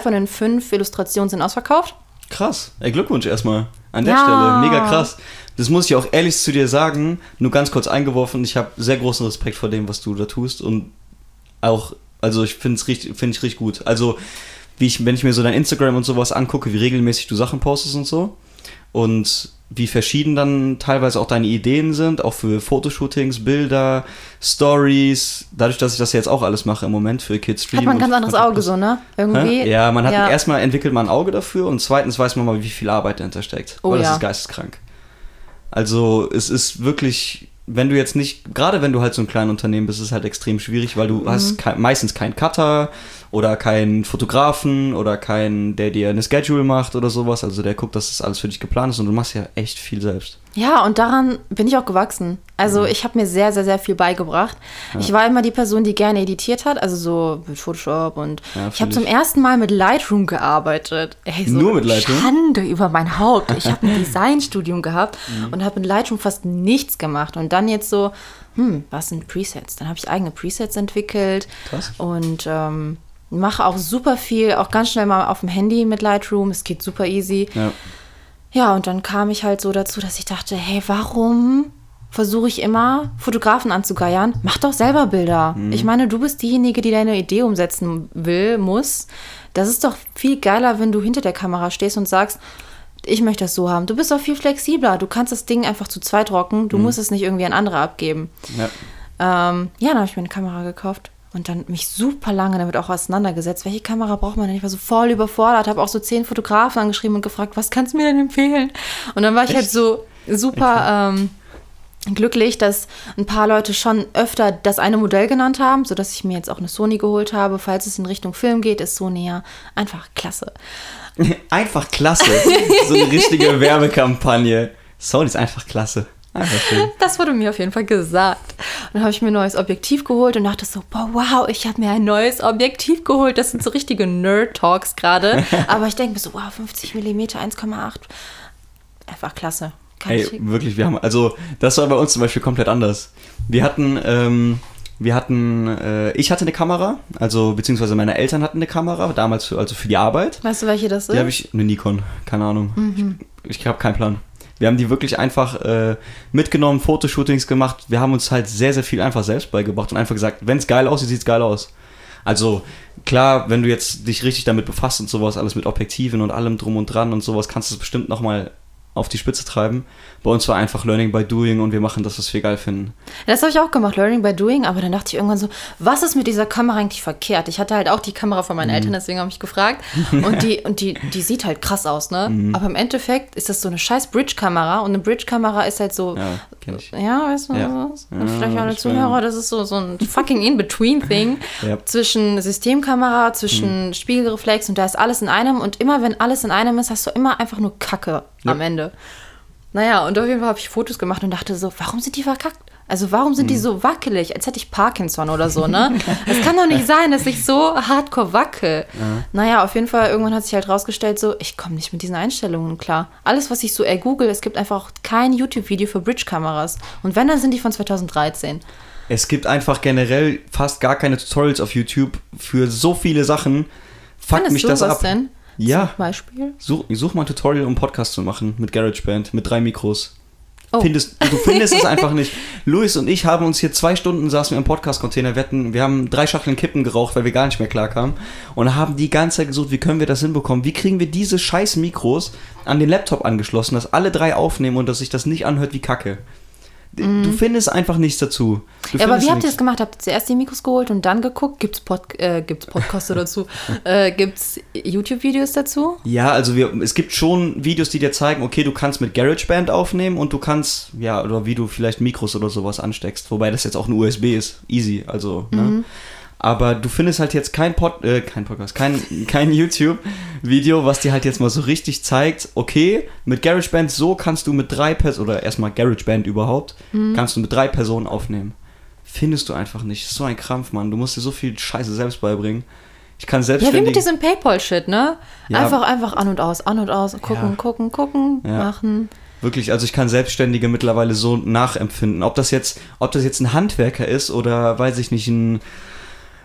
von den 5 Illustrationen sind ausverkauft. Krass. Ey, Glückwunsch erstmal an der Stelle. Mega krass. Das muss ich auch ehrlich zu dir sagen. Nur ganz kurz eingeworfen. Ich habe sehr großen Respekt vor dem, was du da tust. Und auch, also ich finde es richtig gut. Also, wenn ich mir so dein Instagram und sowas angucke, wie regelmäßig du Sachen postest und so. Und wie verschieden dann teilweise auch deine Ideen sind, auch für Fotoshootings, Bilder, Stories. Dadurch, dass ich das jetzt auch alles mache im Moment für Kids Stream. Hat man ein ganz anderes Auge so, ne? Irgendwie. Ja, man hat erstmal entwickelt man ein Auge dafür und zweitens weiß man mal, wie viel Arbeit dahinter steckt. Oh, weil das ist geisteskrank. Also es ist wirklich, wenn du jetzt nicht, gerade wenn du halt so ein kleines Unternehmen bist, ist es halt extrem schwierig, weil du hast meistens keinen Cutter oder keinen Fotografen oder keinen, der dir eine Schedule macht oder sowas. Also der guckt, dass das alles für dich geplant ist und du machst ja echt viel selbst. Ja, und daran bin ich auch gewachsen. Also ich habe mir sehr, sehr, sehr viel beigebracht. Ja. Ich war immer die Person, die gerne editiert hat, also so mit Photoshop und ich habe zum ersten Mal mit Lightroom gearbeitet. Ey, so nur mit Lightroom? Schande über mein Haupt. Ich habe ein Designstudium gehabt und habe mit Lightroom fast nichts gemacht. Und dann jetzt so, was sind Presets? Dann habe ich eigene Presets entwickelt. Krass. Und mache auch super viel, auch ganz schnell mal auf dem Handy mit Lightroom. Es geht super easy. Ja, und dann kam ich halt so dazu, dass ich dachte, hey, warum versuche ich immer, Fotografen anzugeiern. Mach doch selber Bilder. Mhm. Ich meine, du bist diejenige, die deine Idee umsetzen will, muss. Das ist doch viel geiler, wenn du hinter der Kamera stehst und sagst, ich möchte das so haben. Du bist auch viel flexibler. Du kannst das Ding einfach zu zweit rocken. Du musst es nicht irgendwie an andere abgeben. Ja, dann habe ich mir eine Kamera gekauft und dann mich super lange damit auch auseinandergesetzt. Welche Kamera braucht man denn? Ich war so voll überfordert. Habe auch so 10 Fotografen angeschrieben und gefragt, was kannst du mir denn empfehlen? Und dann war ich halt so super glücklich, dass ein paar Leute schon öfter das eine Modell genannt haben, sodass ich mir jetzt auch eine Sony geholt habe. Falls es in Richtung Film geht, ist Sony ja einfach klasse. Einfach klasse. So eine richtige Werbekampagne. Sony ist einfach klasse. Einfach schön. Das wurde mir auf jeden Fall gesagt. Und dann habe ich mir ein neues Objektiv geholt und dachte so, boah, wow, ich habe mir ein neues Objektiv geholt. Das sind so richtige Nerd-Talks gerade. Aber ich denke mir so, wow, 50 mm, 1,8. Einfach klasse. Ey, wirklich, wir haben, also das war bei uns zum Beispiel komplett anders. Ich hatte eine Kamera, also beziehungsweise meine Eltern hatten eine Kamera, damals für die Arbeit. Weißt du, welche das ist? Die habe ich, eine Nikon, keine Ahnung. Mhm. Ich habe keinen Plan. Wir haben die wirklich einfach mitgenommen, Fotoshootings gemacht. Wir haben uns halt sehr, sehr viel einfach selbst beigebracht und einfach gesagt, wenn es geil aussieht, sieht es geil aus. Also klar, wenn du jetzt dich richtig damit befasst und sowas, alles mit Objektiven und allem drum und dran und sowas, kannst du es bestimmt nochmal auf die Spitze treiben. Bei uns war einfach Learning by Doing und wir machen das, was wir geil finden. Das habe ich auch gemacht, Learning by Doing, aber dann dachte ich irgendwann so, was ist mit dieser Kamera eigentlich verkehrt? Ich hatte halt auch die Kamera von meinen Eltern, deswegen habe ich gefragt. Und die sieht halt krass aus, ne? Mhm. Aber im Endeffekt ist das so eine scheiß Bridge-Kamera und eine Bridge-Kamera ist halt so, ja, weißt du, ja. Was? Und ja, vielleicht auch der Zuhörer, das ist so ein fucking In-Between-Thing zwischen Systemkamera, zwischen Spiegelreflex und da ist alles in einem und immer, wenn alles in einem ist, hast du immer einfach nur Kacke am Ende. Naja, und auf jeden Fall habe ich Fotos gemacht und dachte so, warum sind die verkackt? Also warum sind die so wackelig? Als hätte ich Parkinson oder so, ne? Es kann doch nicht sein, dass ich so hardcore wackel. Ja. Naja, auf jeden Fall, irgendwann hat sich halt rausgestellt so, ich komme nicht mit diesen Einstellungen klar. Alles, was ich so ergoogle, es gibt einfach auch kein YouTube-Video für Bridge-Kameras. Und wenn, dann sind die von 2013. Es gibt einfach generell fast gar keine Tutorials auf YouTube für so viele Sachen. Fuck mich das ab. Was denn? Ja, zum Beispiel? Such mal ein Tutorial, um Podcast zu machen mit GarageBand, mit 3 Mikros. Oh. Du findest es einfach nicht. Louis und ich haben uns hier 2 Stunden saßen wir im Podcast-Container. Wir haben 3 Schachteln Kippen geraucht, weil wir gar nicht mehr klarkamen. Und haben die ganze Zeit gesucht, wie können wir das hinbekommen? Wie kriegen wir diese scheiß Mikros an den Laptop angeschlossen, dass alle 3 aufnehmen und dass sich das nicht anhört wie Kacke? Du findest einfach nichts dazu. Ja, aber wie habt ihr das gemacht? Habt ihr zuerst die Mikros geholt und dann geguckt? Gibt es Podcasts dazu? Gibt es YouTube-Videos dazu? Ja, also es gibt schon Videos, die dir zeigen, okay, du kannst mit GarageBand aufnehmen und du kannst, ja, oder wie du vielleicht Mikros oder sowas ansteckst. Wobei das jetzt auch ein USB ist. Easy, also, ne? Aber du findest halt jetzt kein YouTube-Video, was dir halt jetzt mal so richtig zeigt, okay, mit GarageBand so kannst du mit 3 Personen, oder erstmal GarageBand überhaupt, kannst du mit 3 Personen aufnehmen. Findest du einfach nicht. Das ist so ein Krampf, Mann. Du musst dir so viel Scheiße selbst beibringen. Ich kann selbstständig... Ja, wie mit diesem PayPal-Shit, ne? Ja. Einfach an und aus, gucken, ja. Machen... Wirklich, also ich kann Selbstständige mittlerweile so nachempfinden. Ob das jetzt ein Handwerker ist oder, weiß ich nicht,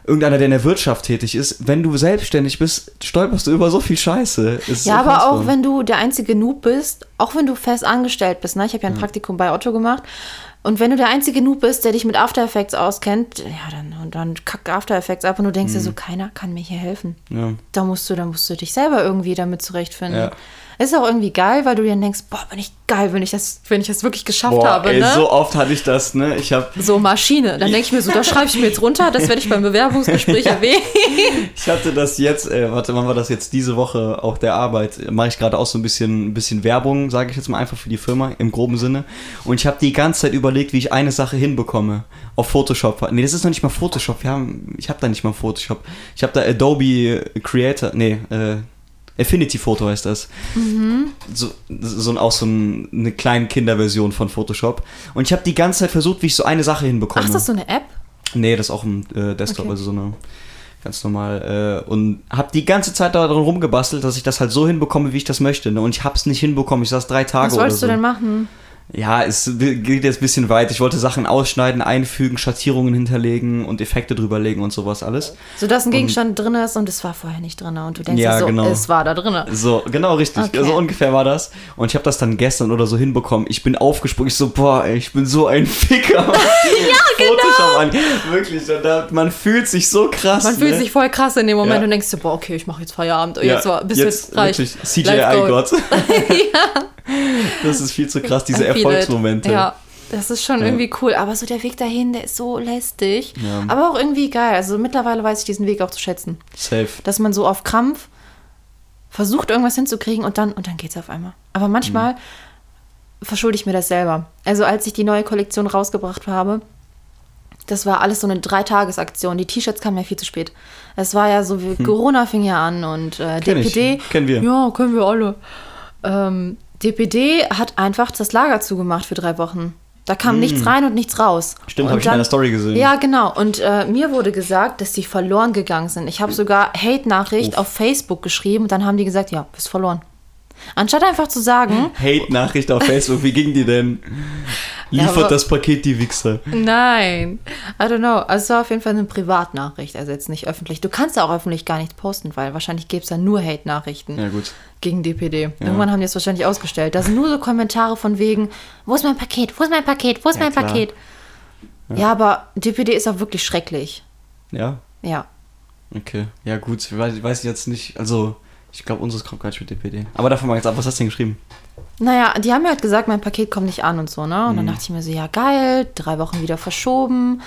irgendeiner, der in der Wirtschaft tätig ist, wenn du selbstständig bist, stolperst du über so viel Scheiße. Ja, aber auch wenn du der einzige Noob bist, auch wenn du fest angestellt bist, ne? Ich habe ja ein Praktikum bei Otto gemacht. Und wenn du der einzige Noob bist, der dich mit After Effects auskennt, ja, dann kackt After Effects ab und du denkst dir so, keiner kann mir hier helfen. Ja. Da musst du dich selber irgendwie damit zurechtfinden. Ja. Ist auch irgendwie geil, weil du dir denkst, boah, bin ich geil, wenn ich das wirklich geschafft habe. Ey, ne? So oft hatte ich das, ne? Ich habe so Maschine. Dann denke ich mir so, das schreibe ich mir jetzt runter, das werde ich beim Bewerbungsgespräch erwähnen. Ich hatte das jetzt, wann war das jetzt diese Woche auf der Arbeit? Mache ich gerade auch so ein bisschen Werbung, sage ich jetzt mal einfach für die Firma, im groben Sinne. Und ich habe die ganze Zeit überlegt, wie ich eine Sache hinbekomme. Auf Photoshop. Nee, das ist noch nicht mal Photoshop. Ich habe da nicht mal Photoshop. Ich habe da Adobe Creator, Affinity Photo heißt das. Mhm. Eine kleine Kinderversion von Photoshop. Und ich habe die ganze Zeit versucht, wie ich so eine Sache hinbekomme. Ach, ist das so eine App? Nee, das ist auch ein Desktop, okay. Also so eine ganz normal. Und habe die ganze Zeit daran rumgebastelt, dass ich das halt so hinbekomme, wie ich das möchte. Ne? Und ich habe es nicht hinbekommen. Ich saß 3 Tage oder so. Was wolltest du denn machen? Ja, es geht jetzt ein bisschen weit. Ich wollte Sachen ausschneiden, einfügen, Schattierungen hinterlegen und Effekte drüberlegen und sowas alles. Sodass ein Gegenstand drin ist und es war vorher nicht drin. Und du denkst ja, so, genau. Es war da drin. So, genau, richtig. Okay. Also ungefähr war das. Und ich habe das dann gestern oder so hinbekommen. Ich bin aufgesprungen. Ich so, boah, ey, ich bin so ein Ficker. Ja, Photoshop an. Wirklich, man fühlt sich so krass. Man fühlt sich voll krass in dem Moment und denkst so, boah, okay, ich mache jetzt Feierabend. Ja, jetzt reicht. Wirklich, CGI-Gott. Ja. Das ist viel zu krass, diese Erfolgsmomente. Ja, das ist schon irgendwie cool. Aber so der Weg dahin, der ist so lästig. Ja. Aber auch irgendwie geil. Also mittlerweile weiß ich diesen Weg auch zu schätzen. Safe. Dass man so auf Krampf versucht, irgendwas hinzukriegen und dann geht's auf einmal. Aber manchmal verschulde ich mir das selber. Also als ich die neue Kollektion rausgebracht habe, das war alles so eine 3-Tages-Aktion. Die T-Shirts kamen ja viel zu spät. Es war ja so, wie Corona fing ja an und DPD. Kennen wir. Ja, kennen wir alle. DPD hat einfach das Lager zugemacht für 3 Wochen. Da kam nichts rein und nichts raus. Stimmt, habe ich in einer Story gesehen. Ja, genau. Und mir wurde gesagt, dass die verloren gegangen sind. Ich habe sogar Hate-Nachricht auf Facebook geschrieben. Und dann haben die gesagt, ja, bist verloren. Anstatt einfach zu sagen... Hate-Nachricht auf Facebook, wie ging die denn? Liefert das Paket die Wichser? Nein, I don't know. Also es war auf jeden Fall eine Privatnachricht, also jetzt nicht öffentlich. Du kannst auch öffentlich gar nicht posten, weil wahrscheinlich gäbe es da nur Hate-Nachrichten gegen DPD. Ja. Irgendwann haben die es wahrscheinlich ausgestellt. Da sind nur so Kommentare von wegen, wo ist mein Paket, wo ist mein Paket, wo ist mein Paket? Ja. Ja, aber DPD ist auch wirklich schrecklich. Ja? Ja. Okay, ja gut, ich weiß jetzt nicht, also... Ich glaube, unseres kommt gar nicht mit DPD. Aber davon mal jetzt ab, was hast du denn geschrieben? Naja, die haben mir halt gesagt, mein Paket kommt nicht an und so, ne? Und dann dachte ich mir so, ja geil, 3 Wochen wieder verschoben.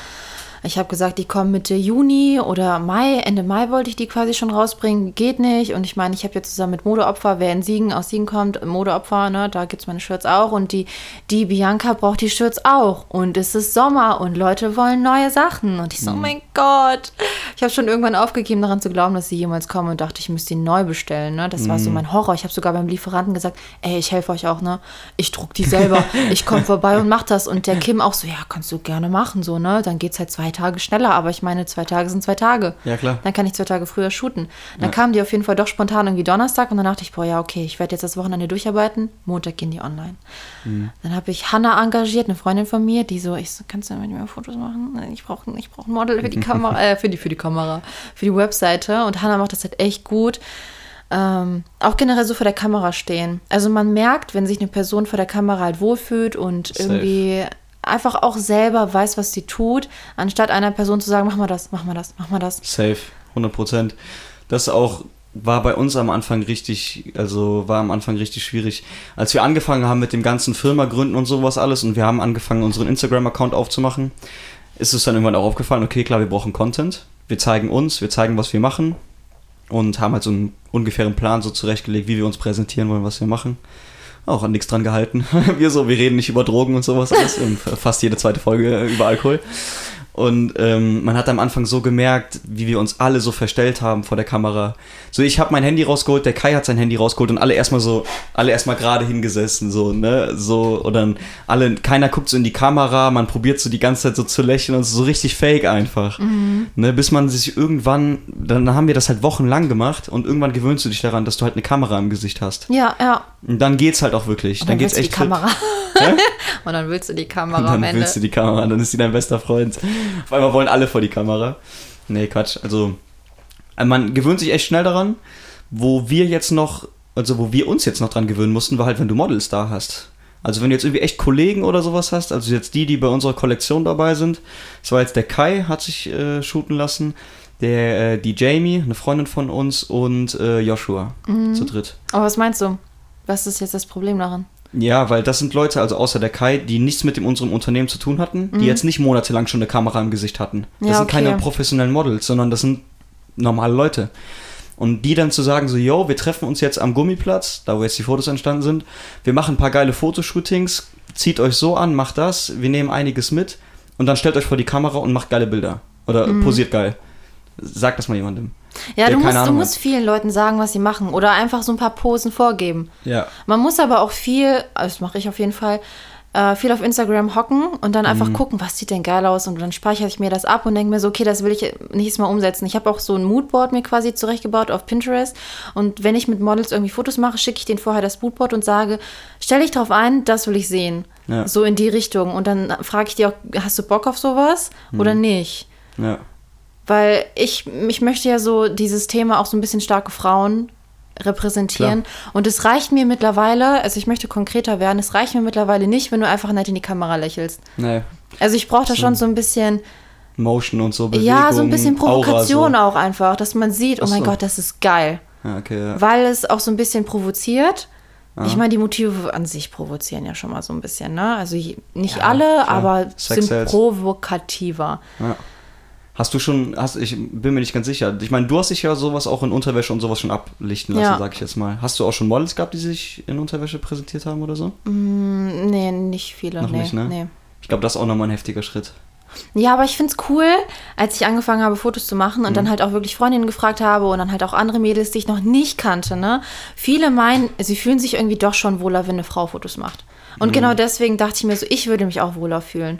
Ich habe gesagt, die kommen Mitte Juni oder Mai, Ende Mai wollte ich die quasi schon rausbringen, geht nicht. Und ich meine, ich habe jetzt zusammen mit Modeopfer, wer in Siegen aus Siegen kommt, Modeopfer, ne, da gibt es meine Shirts auch. Und die Bianca braucht die Shirts auch. Und es ist Sommer und Leute wollen neue Sachen. Und ich so, oh mein Gott. Ich habe schon irgendwann aufgegeben, daran zu glauben, dass sie jemals kommen und dachte, ich müsste die neu bestellen. Ne? Das war so mein Horror. Ich habe sogar beim Lieferanten gesagt, ey, ich helfe euch auch, ne? Ich druck die selber. Ich komme vorbei und mach das. Und der Kim auch so, ja, kannst du gerne machen, so, ne? Dann geht's halt 2 Tage schneller, aber ich meine, 2 Tage sind 2 Tage. Ja, klar. Dann kann ich 2 Tage früher shooten. Dann kamen die auf jeden Fall doch spontan irgendwie Donnerstag und dann dachte ich, boah, ja, okay, ich werde jetzt das Wochenende durcharbeiten, Montag gehen die online. Dann habe ich Hannah engagiert, eine Freundin von mir, die so, ich so, kannst du mit mir Fotos machen? Ich brauche ein Model für die Kamera, für die Webseite und Hannah macht das halt echt gut. Auch generell so vor der Kamera stehen. Also man merkt, wenn sich eine Person vor der Kamera halt wohlfühlt und safe. Irgendwie... einfach auch selber weiß, was sie tut, anstatt einer Person zu sagen, mach mal das, mach mal das, mach mal das. Safe, 100%. Das auch war bei uns am Anfang richtig, schwierig. Als wir angefangen haben mit dem ganzen Firma gründen und sowas alles und wir haben angefangen, unseren Instagram-Account aufzumachen, ist es dann irgendwann auch aufgefallen, okay, klar, wir brauchen Content, wir zeigen uns, wir zeigen, was wir machen und haben halt so einen ungefähren Plan so zurechtgelegt, wie wir uns präsentieren wollen, was wir machen. Auch an nichts dran gehalten. Wir reden nicht über Drogen und sowas alles. Fast jede zweite Folge über Alkohol. Und man hat am Anfang so gemerkt, wie wir uns alle so verstellt haben vor der Kamera. So, ich habe mein Handy rausgeholt, der Kai hat sein Handy rausgeholt und alle erstmal gerade hingesessen, so, ne? So, und dann keiner guckt so in die Kamera, man probiert so die ganze Zeit so zu lächeln und so richtig fake einfach. Ne? Bis man sich irgendwann, dann haben wir das halt wochenlang gemacht und irgendwann gewöhnst du dich daran, dass du halt eine Kamera im Gesicht hast. Ja, ja. Und dann geht's halt auch wirklich. Und dann geht's echt fit. Und dann willst du die Kamera am Ende. Dann willst du die Kamera, dann ist sie dein bester Freund. Auf einmal wollen alle vor die Kamera. Nee, Quatsch. Also, man gewöhnt sich echt schnell daran. Wo wir uns jetzt noch dran gewöhnen mussten, war halt, wenn du Models da hast. Also, wenn du jetzt irgendwie echt Kollegen oder sowas hast, also jetzt die bei unserer Kollektion dabei sind. Das war jetzt der Kai, hat sich shooten lassen. Die Jamie, eine Freundin von uns und Joshua zu dritt. Aber was meinst du? Was ist jetzt das Problem daran? Ja, weil das sind Leute, also außer der Kai, die nichts mit unserem Unternehmen zu tun hatten, die jetzt nicht monatelang schon eine Kamera im Gesicht hatten. Das sind keine professionellen Models, sondern das sind normale Leute. Und die dann zu sagen so, yo, wir treffen uns jetzt am Gummiplatz, da wo jetzt die Fotos entstanden sind, wir machen ein paar geile Fotoshootings, zieht euch so an, macht das, wir nehmen einiges mit und dann stellt euch vor die Kamera und macht geile Bilder. Oder posiert geil. Sag das mal jemandem. Ja, du musst vielen Leuten sagen, was sie machen oder einfach so ein paar Posen vorgeben. Ja. Man muss aber auch viel, das mache ich auf jeden Fall, viel auf Instagram hocken und dann einfach gucken, was sieht denn geil aus und dann speichere ich mir das ab und denke mir so, okay, das will ich nächstes Mal umsetzen. Ich habe auch so ein Moodboard mir quasi zurechtgebaut auf Pinterest und wenn ich mit Models irgendwie Fotos mache, schicke ich denen vorher das Moodboard und sage, stell dich drauf ein, das will ich sehen. Ja. So in die Richtung. Und dann frage ich die auch, hast du Bock auf sowas oder nicht? Ja. Weil ich möchte ja so dieses Thema auch so ein bisschen starke Frauen repräsentieren. Klar. Und es reicht mir mittlerweile, also ich möchte konkreter werden, es reicht mir mittlerweile nicht, wenn du einfach nett in die Kamera lächelst. Nee. Also ich brauche da schon so ein bisschen Motion und so Bewegung. Ja, so ein bisschen Provokation Aura, so. Auch einfach, dass man sieht, oh mein Gott, das ist geil. Ja, okay, ja. Weil es auch so ein bisschen provoziert. Ah. Ich meine, die Motive an sich provozieren ja schon mal so ein bisschen, ne? Also nicht ja, alle, klar. aber Sex sind provokativer. Ja. Ich bin mir nicht ganz sicher. Ich meine, du hast dich ja sowas auch in Unterwäsche und sowas schon ablichten lassen, sag ich jetzt mal. Hast du auch schon Models gehabt, die sich in Unterwäsche präsentiert haben oder so? Nee, nicht viele. Noch nicht, ne? Nee. Ich glaube, das ist auch nochmal ein heftiger Schritt. Ja, aber ich find's cool, als ich angefangen habe, Fotos zu machen und dann halt auch wirklich Freundinnen gefragt habe und dann halt auch andere Mädels, die ich noch nicht kannte, ne? Viele meinen, sie fühlen sich irgendwie doch schon wohler, wenn eine Frau Fotos macht. Und genau deswegen dachte ich mir so, ich würde mich auch wohler fühlen.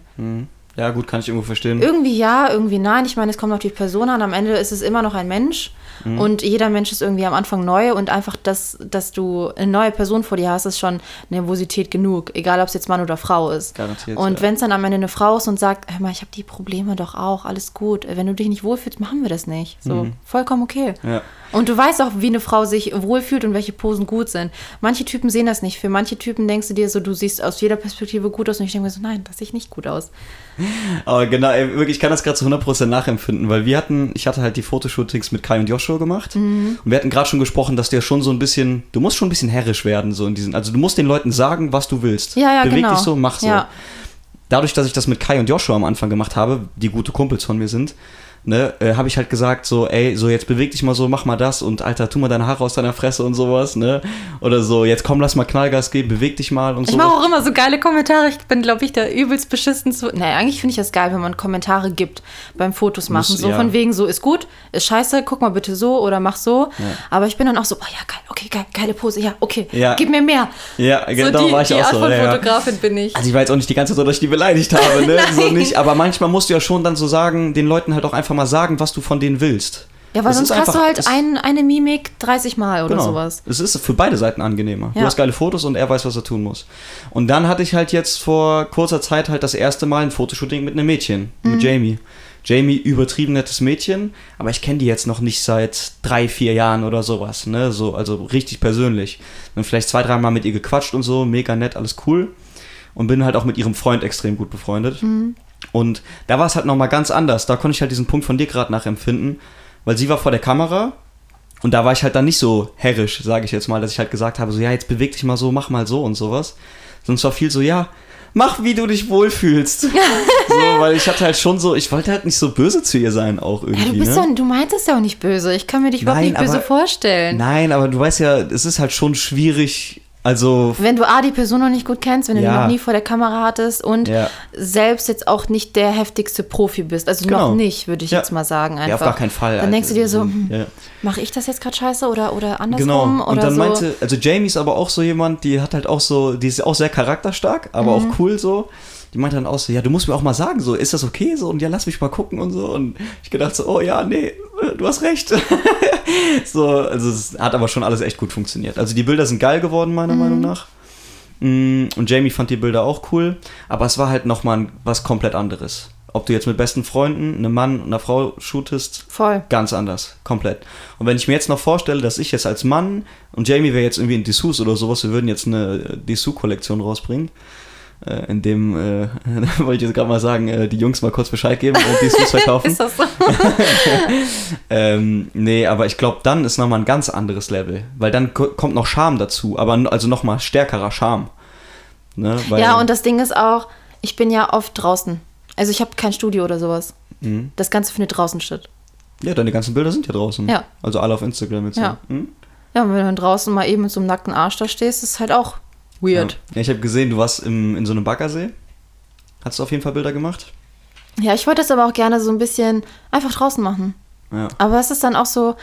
Ja, gut, kann ich irgendwo verstehen. Irgendwie ja, irgendwie nein. Ich meine, es kommt auf die Person an. Am Ende ist es immer noch ein Mensch. Und jeder Mensch ist irgendwie am Anfang neu. Und einfach, dass du eine neue Person vor dir hast, ist schon Nervosität genug. Egal, ob es jetzt Mann oder Frau ist. Garantiert. Und wenn es dann am Ende eine Frau ist und sagt, hör mal, ich habe die Probleme doch auch, alles gut. Wenn du dich nicht wohlfühlst, machen wir das nicht. So, vollkommen okay. Ja. Und du weißt auch, wie eine Frau sich wohlfühlt und welche Posen gut sind. Manche Typen sehen das nicht. Für manche Typen denkst du dir so, du siehst aus jeder Perspektive gut aus. Und ich denke mir so, nein, das sieht nicht gut aus. Aber genau, wirklich, ich kann das gerade zu 100% nachempfinden, weil ich hatte halt die Fotoshootings mit Kai und Joshua gemacht und wir hatten gerade schon gesprochen, dass du musst schon ein bisschen herrisch werden, so in diesen, also du musst den Leuten sagen, was du willst. Ja, beweg dich so, mach so. Ja. Dadurch, dass ich das mit Kai und Joshua am Anfang gemacht habe, die gute Kumpels von mir sind, ne, habe ich halt gesagt, so, ey, so jetzt beweg dich mal so, mach mal das und Alter, tu mal deine Haare aus deiner Fresse und sowas, ne? Oder so, jetzt komm, lass mal Knallgas geben, beweg dich mal und so. Ich mache auch immer so geile Kommentare, ich bin, glaube ich, da übelst beschissen zu. Naja, eigentlich finde ich das geil, wenn man Kommentare gibt beim Fotos machen. Von wegen so, ist gut, ist scheiße, guck mal bitte so oder mach so. Ja. Aber ich bin dann auch so, oh ja, geil, okay, geil, geile Pose, ja, okay, gib mir mehr. Ja, genau, so war ich auch so. Die Art von Fotografin bin ich. Also ich war jetzt auch nicht die ganze Zeit, dass ich die beleidigt habe, ne? So nicht, aber manchmal musst du ja schon dann so sagen, den Leuten halt auch einfach mal sagen, was du von denen willst. Ja, weil sonst hast du halt eine Mimik 30 Mal oder sowas. Es ist für beide Seiten angenehmer. Ja. Du hast geile Fotos und er weiß, was er tun muss. Und dann hatte ich halt jetzt vor kurzer Zeit halt das erste Mal ein Fotoshooting mit einem Mädchen, mit Jamie. Jamie, übertrieben nettes Mädchen, aber ich kenne die jetzt noch nicht seit 3-4 Jahren oder sowas, ne? So, also richtig persönlich. Dann vielleicht 2-3 Mal mit ihr gequatscht und so, mega nett, alles cool. Und bin halt auch mit ihrem Freund extrem gut befreundet. Und da war es halt nochmal ganz anders. Da konnte ich halt diesen Punkt von dir gerade nachempfinden, weil sie war vor der Kamera und da war ich halt dann nicht so herrisch, sage ich jetzt mal, dass ich halt gesagt habe, so ja, jetzt beweg dich mal so, mach mal so und sowas. Sonst war viel so, ja, mach, wie du dich wohlfühlst. So, weil ich hatte halt schon so, ich wollte halt nicht so böse zu ihr sein auch irgendwie. Ja, du meinst es ja auch nicht böse. Ich kann mir dich überhaupt nicht böse vorstellen. Nein, aber du weißt ja, es ist halt schon schwierig. Also, wenn du die Person noch nicht gut kennst, wenn du die noch nie vor der Kamera hattest und selbst jetzt auch nicht der heftigste Profi bist, also noch nicht, würde ich jetzt mal sagen einfach. Ja, auf gar keinen Fall. Dann denkst du dir so, mache ich das jetzt gerade scheiße oder andersrum? Genau, und dann so. Also Jamie ist aber auch so jemand, die hat halt auch so, die ist auch sehr charakterstark, aber auch cool so. Die meinte dann auch so, ja, du musst mir auch mal sagen, so, ist das okay so? Und ja, lass mich mal gucken und so. Und ich gedacht so, oh ja, nee, du hast recht. So, also es hat aber schon alles echt gut funktioniert. Also die Bilder sind geil geworden, meiner Meinung nach. Und Jamie fand die Bilder auch cool. Aber es war halt nochmal was komplett anderes. Ob du jetzt mit besten Freunden, einem Mann und einer Frau shootest, ganz anders, komplett. Und wenn ich mir jetzt noch vorstelle, dass ich jetzt als Mann und Jamie wäre jetzt irgendwie in Dessous oder sowas, wir würden jetzt eine Dessous-Kollektion rausbringen, in dem, wollte ich jetzt gerade mal sagen, die Jungs mal kurz Bescheid geben und die Dessous verkaufen. Ist das so? Nee, aber ich glaube, dann ist nochmal ein ganz anderes Level, weil dann kommt noch Charme dazu, aber also nochmal stärkerer Charme. Ne? Ja, und das Ding ist auch, ich bin ja oft draußen. Also ich habe kein Studio oder sowas. Das Ganze findet draußen statt. Ja, deine ganzen Bilder sind ja draußen. Ja. Also alle auf Instagram jetzt. Ja, ja, und wenn du draußen mal eben mit so einem nackten Arsch da stehst, ist halt auch weird. Ja, ich habe gesehen, du warst in so einem Baggersee. Hast du auf jeden Fall Bilder gemacht? Ja, ich wollte das aber auch gerne so ein bisschen einfach draußen machen. Ja. Aber es ist dann auch so,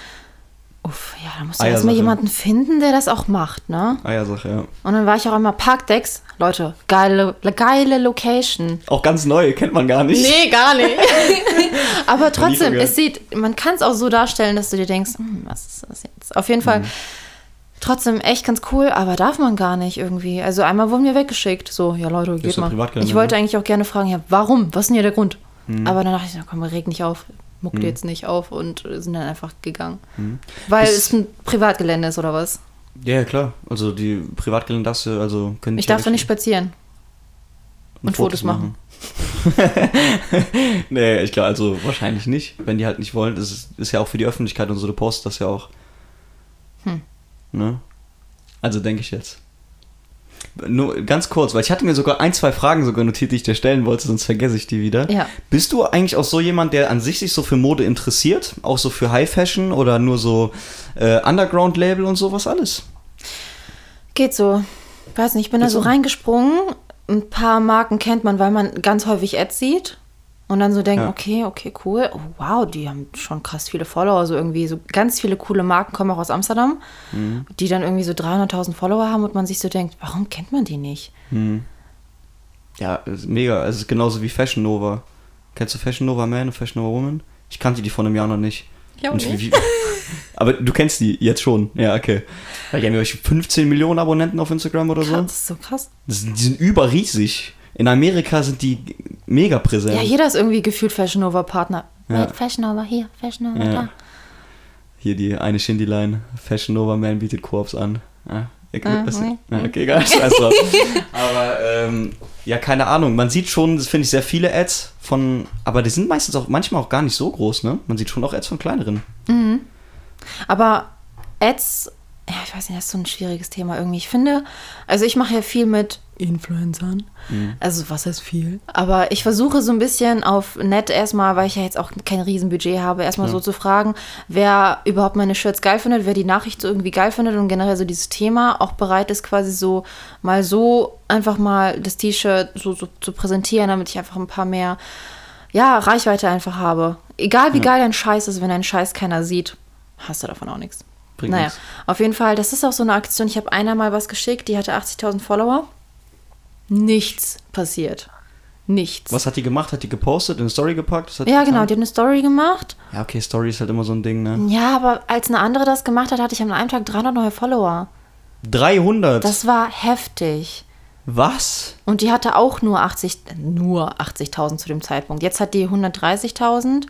ja, da musst du erstmal jemanden finden, der das auch macht, ne? Eiersache, ja. Und dann war ich auch immer Parkdecks. Leute, geile Location. Auch ganz neu, kennt man gar nicht. Nee, gar nicht. Aber trotzdem, man kann es auch so darstellen, dass du dir denkst, was ist das jetzt? Auf jeden Fall Trotzdem echt ganz cool, aber darf man gar nicht irgendwie. Also einmal wurden wir weggeschickt. So, ja Leute, geht mal. Ich wollte eigentlich auch gerne fragen, ja, warum? Was ist denn hier der Grund? Mhm. Aber dann dachte ich, na komm, reg nicht auf. Muck dir jetzt nicht auf und sind dann einfach gegangen. Mhm. Weil es ein Privatgelände ist, oder was? Ja, klar. Also die Privatgelände darfst du, also können ich darf da nicht spazieren. Und Fotos machen. Nee, ich glaube, also wahrscheinlich nicht. Wenn die halt nicht wollen, ist ja auch für die Öffentlichkeit und so, du postest das ja auch. Ne? Also denke ich jetzt. Nur ganz kurz, weil ich hatte mir sogar 1, 2 Fragen sogar notiert, die ich dir stellen wollte, sonst vergesse ich die wieder. Ja. Bist du eigentlich auch so jemand, der an sich so für Mode interessiert? Auch so für High Fashion oder nur so Underground-Label und sowas alles? Geht so. Ich weiß nicht, ich bin da so reingesprungen. Ein paar Marken kennt man, weil man ganz häufig Ads sieht und dann so denkt, okay, cool. Oh, wow, die haben schon krass viele Follower, so irgendwie so ganz viele coole Marken kommen auch aus Amsterdam, die dann irgendwie so 300.000 Follower haben und man sich so denkt, warum kennt man die nicht? Ja, mega. Es ist genauso wie Fashion Nova. Kennst du Fashion Nova Man und Fashion Nova Woman? Ich kannte die vor einem Jahr noch nicht. Ja, okay. Aber du kennst die jetzt schon. Ja, okay. Die haben ja 15 Millionen Abonnenten auf Instagram oder so. Das ist so krass. Die sind überriesig. In Amerika sind die mega präsent. Ja, jeder ist irgendwie gefühlt Fashion Nova Partner. Ja. Wait, Fashion Nova hier, Fashion Nova da. Hier die eine Shindy-Line. Fashion Nova Man bietet Co-ops an. Ja, okay, egal. Scheiß drauf. Aber ja, keine Ahnung. Man sieht schon, das finde ich, sehr viele Ads von, aber die sind meistens auch, manchmal auch gar nicht so groß, ne? Man sieht schon auch Ads von kleineren. Mhm. Aber Ads, ja, ich weiß nicht, das ist so ein schwieriges Thema irgendwie. Ich finde, also ich mache ja viel mit Influencern. Also was heißt viel? Aber ich versuche so ein bisschen auf Net erstmal, weil ich ja jetzt auch kein Riesenbudget habe, erstmal so zu fragen, wer überhaupt meine Shirts geil findet, wer die Nachricht so irgendwie geil findet und generell so dieses Thema auch bereit ist, quasi so mal so einfach mal das T-Shirt so zu präsentieren, damit ich einfach ein paar mehr, ja, Reichweite einfach habe. Egal wie geil dein Scheiß ist, wenn dein Scheiß keiner sieht, hast du davon auch nichts. Bringt nichts. Auf jeden Fall, das ist auch so eine Aktion. Ich habe einer mal was geschickt, die hatte 80.000 Follower. Nichts passiert. Nichts. Was hat die gemacht? Hat die gepostet, in eine Story gepackt? Ja, genau, die hat eine Story gemacht. Ja, okay, Story ist halt immer so ein Ding, ne? Ja, aber als eine andere das gemacht hat, hatte ich an einem Tag 300 neue Follower. 300? Das war heftig. Was? Und die hatte auch nur 80.000 zu dem Zeitpunkt. Jetzt hat die 130.000.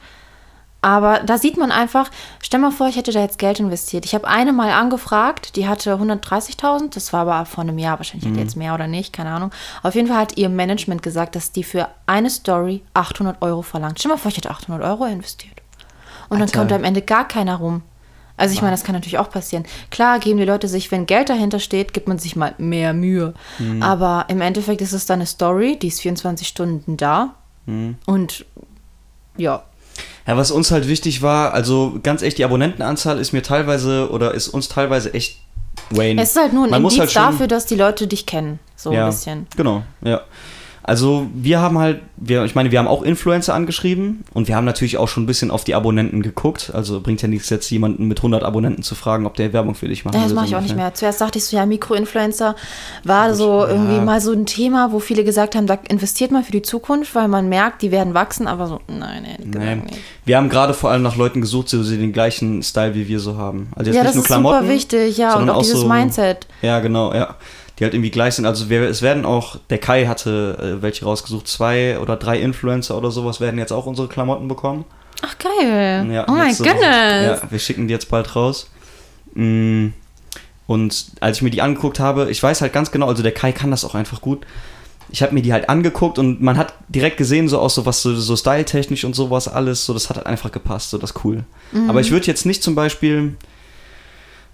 Aber da sieht man einfach, stell mal vor, ich hätte da jetzt Geld investiert. Ich habe eine mal angefragt, die hatte 130.000, das war aber vor einem Jahr, wahrscheinlich hat die jetzt mehr oder nicht, keine Ahnung. Auf jeden Fall hat ihr Management gesagt, dass die für eine Story 800 Euro verlangt. Stell mal vor, ich hätte 800 Euro investiert. Und Alter, dann kommt am Ende gar keiner rum. Also ich meine, das kann natürlich auch passieren. Klar geben die Leute sich, wenn Geld dahinter steht, gibt man sich mal mehr Mühe. Aber im Endeffekt ist es dann eine Story, die ist 24 Stunden da. Und ja. Ja, was uns halt wichtig war, also ganz echt, die Abonnentenanzahl ist mir teilweise oder ist uns teilweise echt wane. Es ist halt nur ein Indiz halt dafür, dass die Leute dich kennen, so ein bisschen. Genau, ja. Also wir haben halt, ich meine, wir haben auch Influencer angeschrieben und wir haben natürlich auch schon ein bisschen auf die Abonnenten geguckt. Also bringt ja nichts jetzt jemanden mit 100 Abonnenten zu fragen, ob der Werbung für dich macht. Ja, das mache ich auch nicht mehr. Zuerst dachte ich so, ja, Mikroinfluencer war so irgendwie mal so ein Thema, wo viele gesagt haben, da investiert man für die Zukunft, weil man merkt, die werden wachsen, aber so, nein. Wir haben gerade vor allem nach Leuten gesucht, die den gleichen Style wie wir so haben. Also jetzt nicht nur Klamotten. Ja, das ist super wichtig, ja, und auch dieses so, Mindset. Ja, genau, ja. Die halt irgendwie gleich sind. Also es werden auch, der Kai hatte welche rausgesucht, 2 oder 3 Influencer oder sowas werden jetzt auch unsere Klamotten bekommen. Ach geil, ja, oh my goodness. Ja, wir schicken die jetzt bald raus. Und als ich mir die angeguckt habe, ich weiß halt ganz genau, also der Kai kann das auch einfach gut. Ich habe mir die halt angeguckt und man hat direkt gesehen, so auch so was, so styletechnisch und sowas alles, so das hat halt einfach gepasst, so das ist cool. Aber ich würde jetzt nicht zum Beispiel...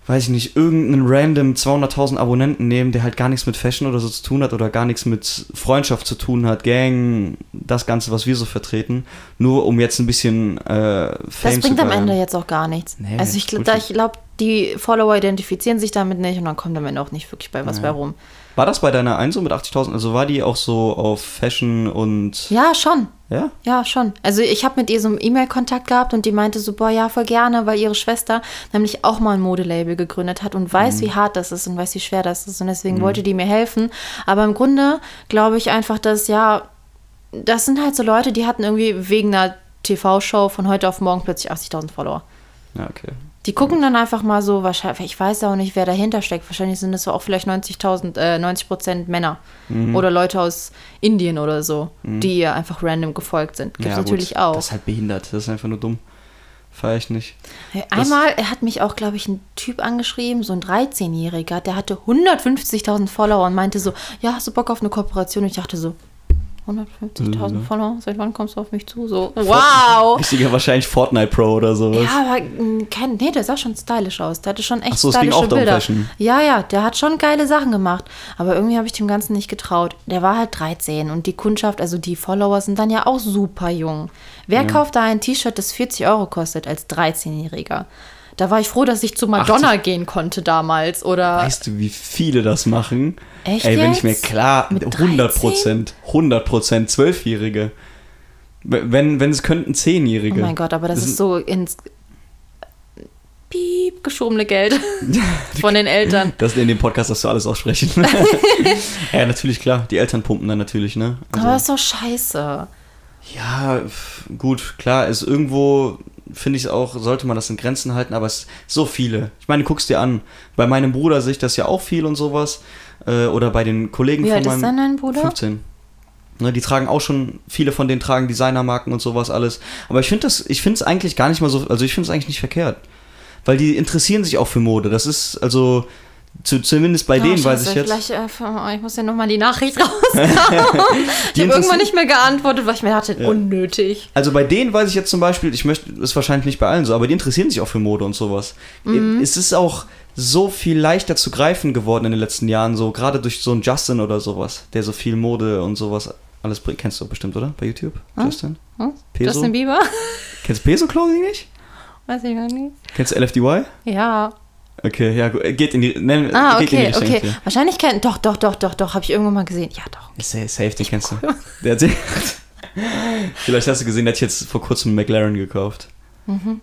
weiß ich nicht, irgendeinen random 200.000 Abonnenten nehmen, der halt gar nichts mit Fashion oder so zu tun hat oder gar nichts mit Freundschaft zu tun hat, Gang, das Ganze, was wir so vertreten, nur um jetzt ein bisschen Fame zu Das bringt am Ende jetzt auch gar nichts. Nee, also ich glaube, die Follower identifizieren sich damit nicht und dann kommt am Ende auch nicht wirklich bei was bei rum. War das bei deiner Einso mit 80.000? Also war die auch so auf Fashion und... Ja, schon. Ja? Ja, schon. Also ich habe mit ihr so einen E-Mail-Kontakt gehabt und die meinte so, boah, ja, voll gerne, weil ihre Schwester nämlich auch mal ein Modelabel gegründet hat und weiß, wie hart das ist und weiß, wie schwer das ist und deswegen wollte die mir helfen. Aber im Grunde glaube ich einfach, dass, ja, das sind halt so Leute, die hatten irgendwie wegen einer TV-Show von heute auf morgen plötzlich 80.000 Follower. Ja, okay. Die gucken dann einfach mal so, wahrscheinlich, ich weiß auch nicht, wer dahinter steckt. Wahrscheinlich sind das so auch vielleicht 90% Männer oder Leute aus Indien oder so, die ihr einfach random gefolgt sind. Gibt es ja, natürlich gut. auch. Das ist halt behindert, das ist einfach nur dumm. Feier ich nicht. Einmal hat mich auch, glaube ich, ein Typ angeschrieben, so ein 13-Jähriger, der hatte 150.000 Follower und meinte so, ja, hast du Bock auf eine Kooperation? Und ich dachte so, 150.000 Follower, seit wann kommst du auf mich zu? So, wow! Richtiger wahrscheinlich Fortnite Pro oder sowas. Ja, aber nee, der sah schon stylisch aus. Der hatte schon echt stylische Bilder. Ach so, es ging auch um Fashion. Ja, ja, der hat schon geile Sachen gemacht. Aber irgendwie habe ich dem Ganzen nicht getraut. Der war halt 13 und die Kundschaft, also die Follower sind dann ja auch super jung. Wer kauft da ein T-Shirt, das 40 Euro kostet als 13-Jähriger? Da war ich froh, dass ich zu Madonna gehen konnte damals, oder? Weißt du, wie viele das machen? Echt? Ey, wenn jetzt? Ich mir klar, 100%, 12-Jährige. Wenn es könnten, 10-Jährige. Oh mein Gott, aber das ist so ins Piep geschobene Geld von den Eltern. Das in dem Podcast darfst du alles aussprechen. Ja, natürlich, klar. Die Eltern pumpen dann natürlich, ne? Also, aber das ist doch scheiße. Ja, gut, klar, ist irgendwo. Finde ich auch, sollte man das in Grenzen halten, aber es so viele. Ich meine, guck's dir an. Bei meinem Bruder sehe ich das ja auch viel und sowas. Oder bei den Kollegen von meinem... Wie alt ist denn dein Bruder? 15. Ne, die tragen auch schon, viele von denen tragen Designermarken und sowas alles. Aber ich finde es eigentlich gar nicht mal so, also ich finde es eigentlich nicht verkehrt. Weil die interessieren sich auch für Mode. Das ist, also... Zumindest bei denen weiß ich jetzt. Ich muss ja nochmal die Nachricht raushauen. Ich habe irgendwann nicht mehr geantwortet, weil ich mir dachte, unnötig. Also bei denen weiß ich jetzt zum Beispiel, ich möchte, ist wahrscheinlich nicht bei allen so, aber die interessieren sich auch für Mode und sowas. Es ist auch so viel leichter zu greifen geworden in den letzten Jahren, so gerade durch so einen Justin oder sowas, der so viel Mode und sowas alles bringt. Kennst du bestimmt, oder? Bei YouTube? Hm? Justin? Hm? Peso? Justin Bieber? Kennst du Peso-Clothing nicht? Weiß ich noch nicht. Kennst du LFDY? Ja. Okay, ja, gut. Geht in die Richtung. Okay. Wahrscheinlich kennt... Doch, habe ich irgendwann mal gesehen. Ja, doch. Safe, den kennst du. Vielleicht hast du gesehen, der hat jetzt vor kurzem einen McLaren gekauft. Mhm.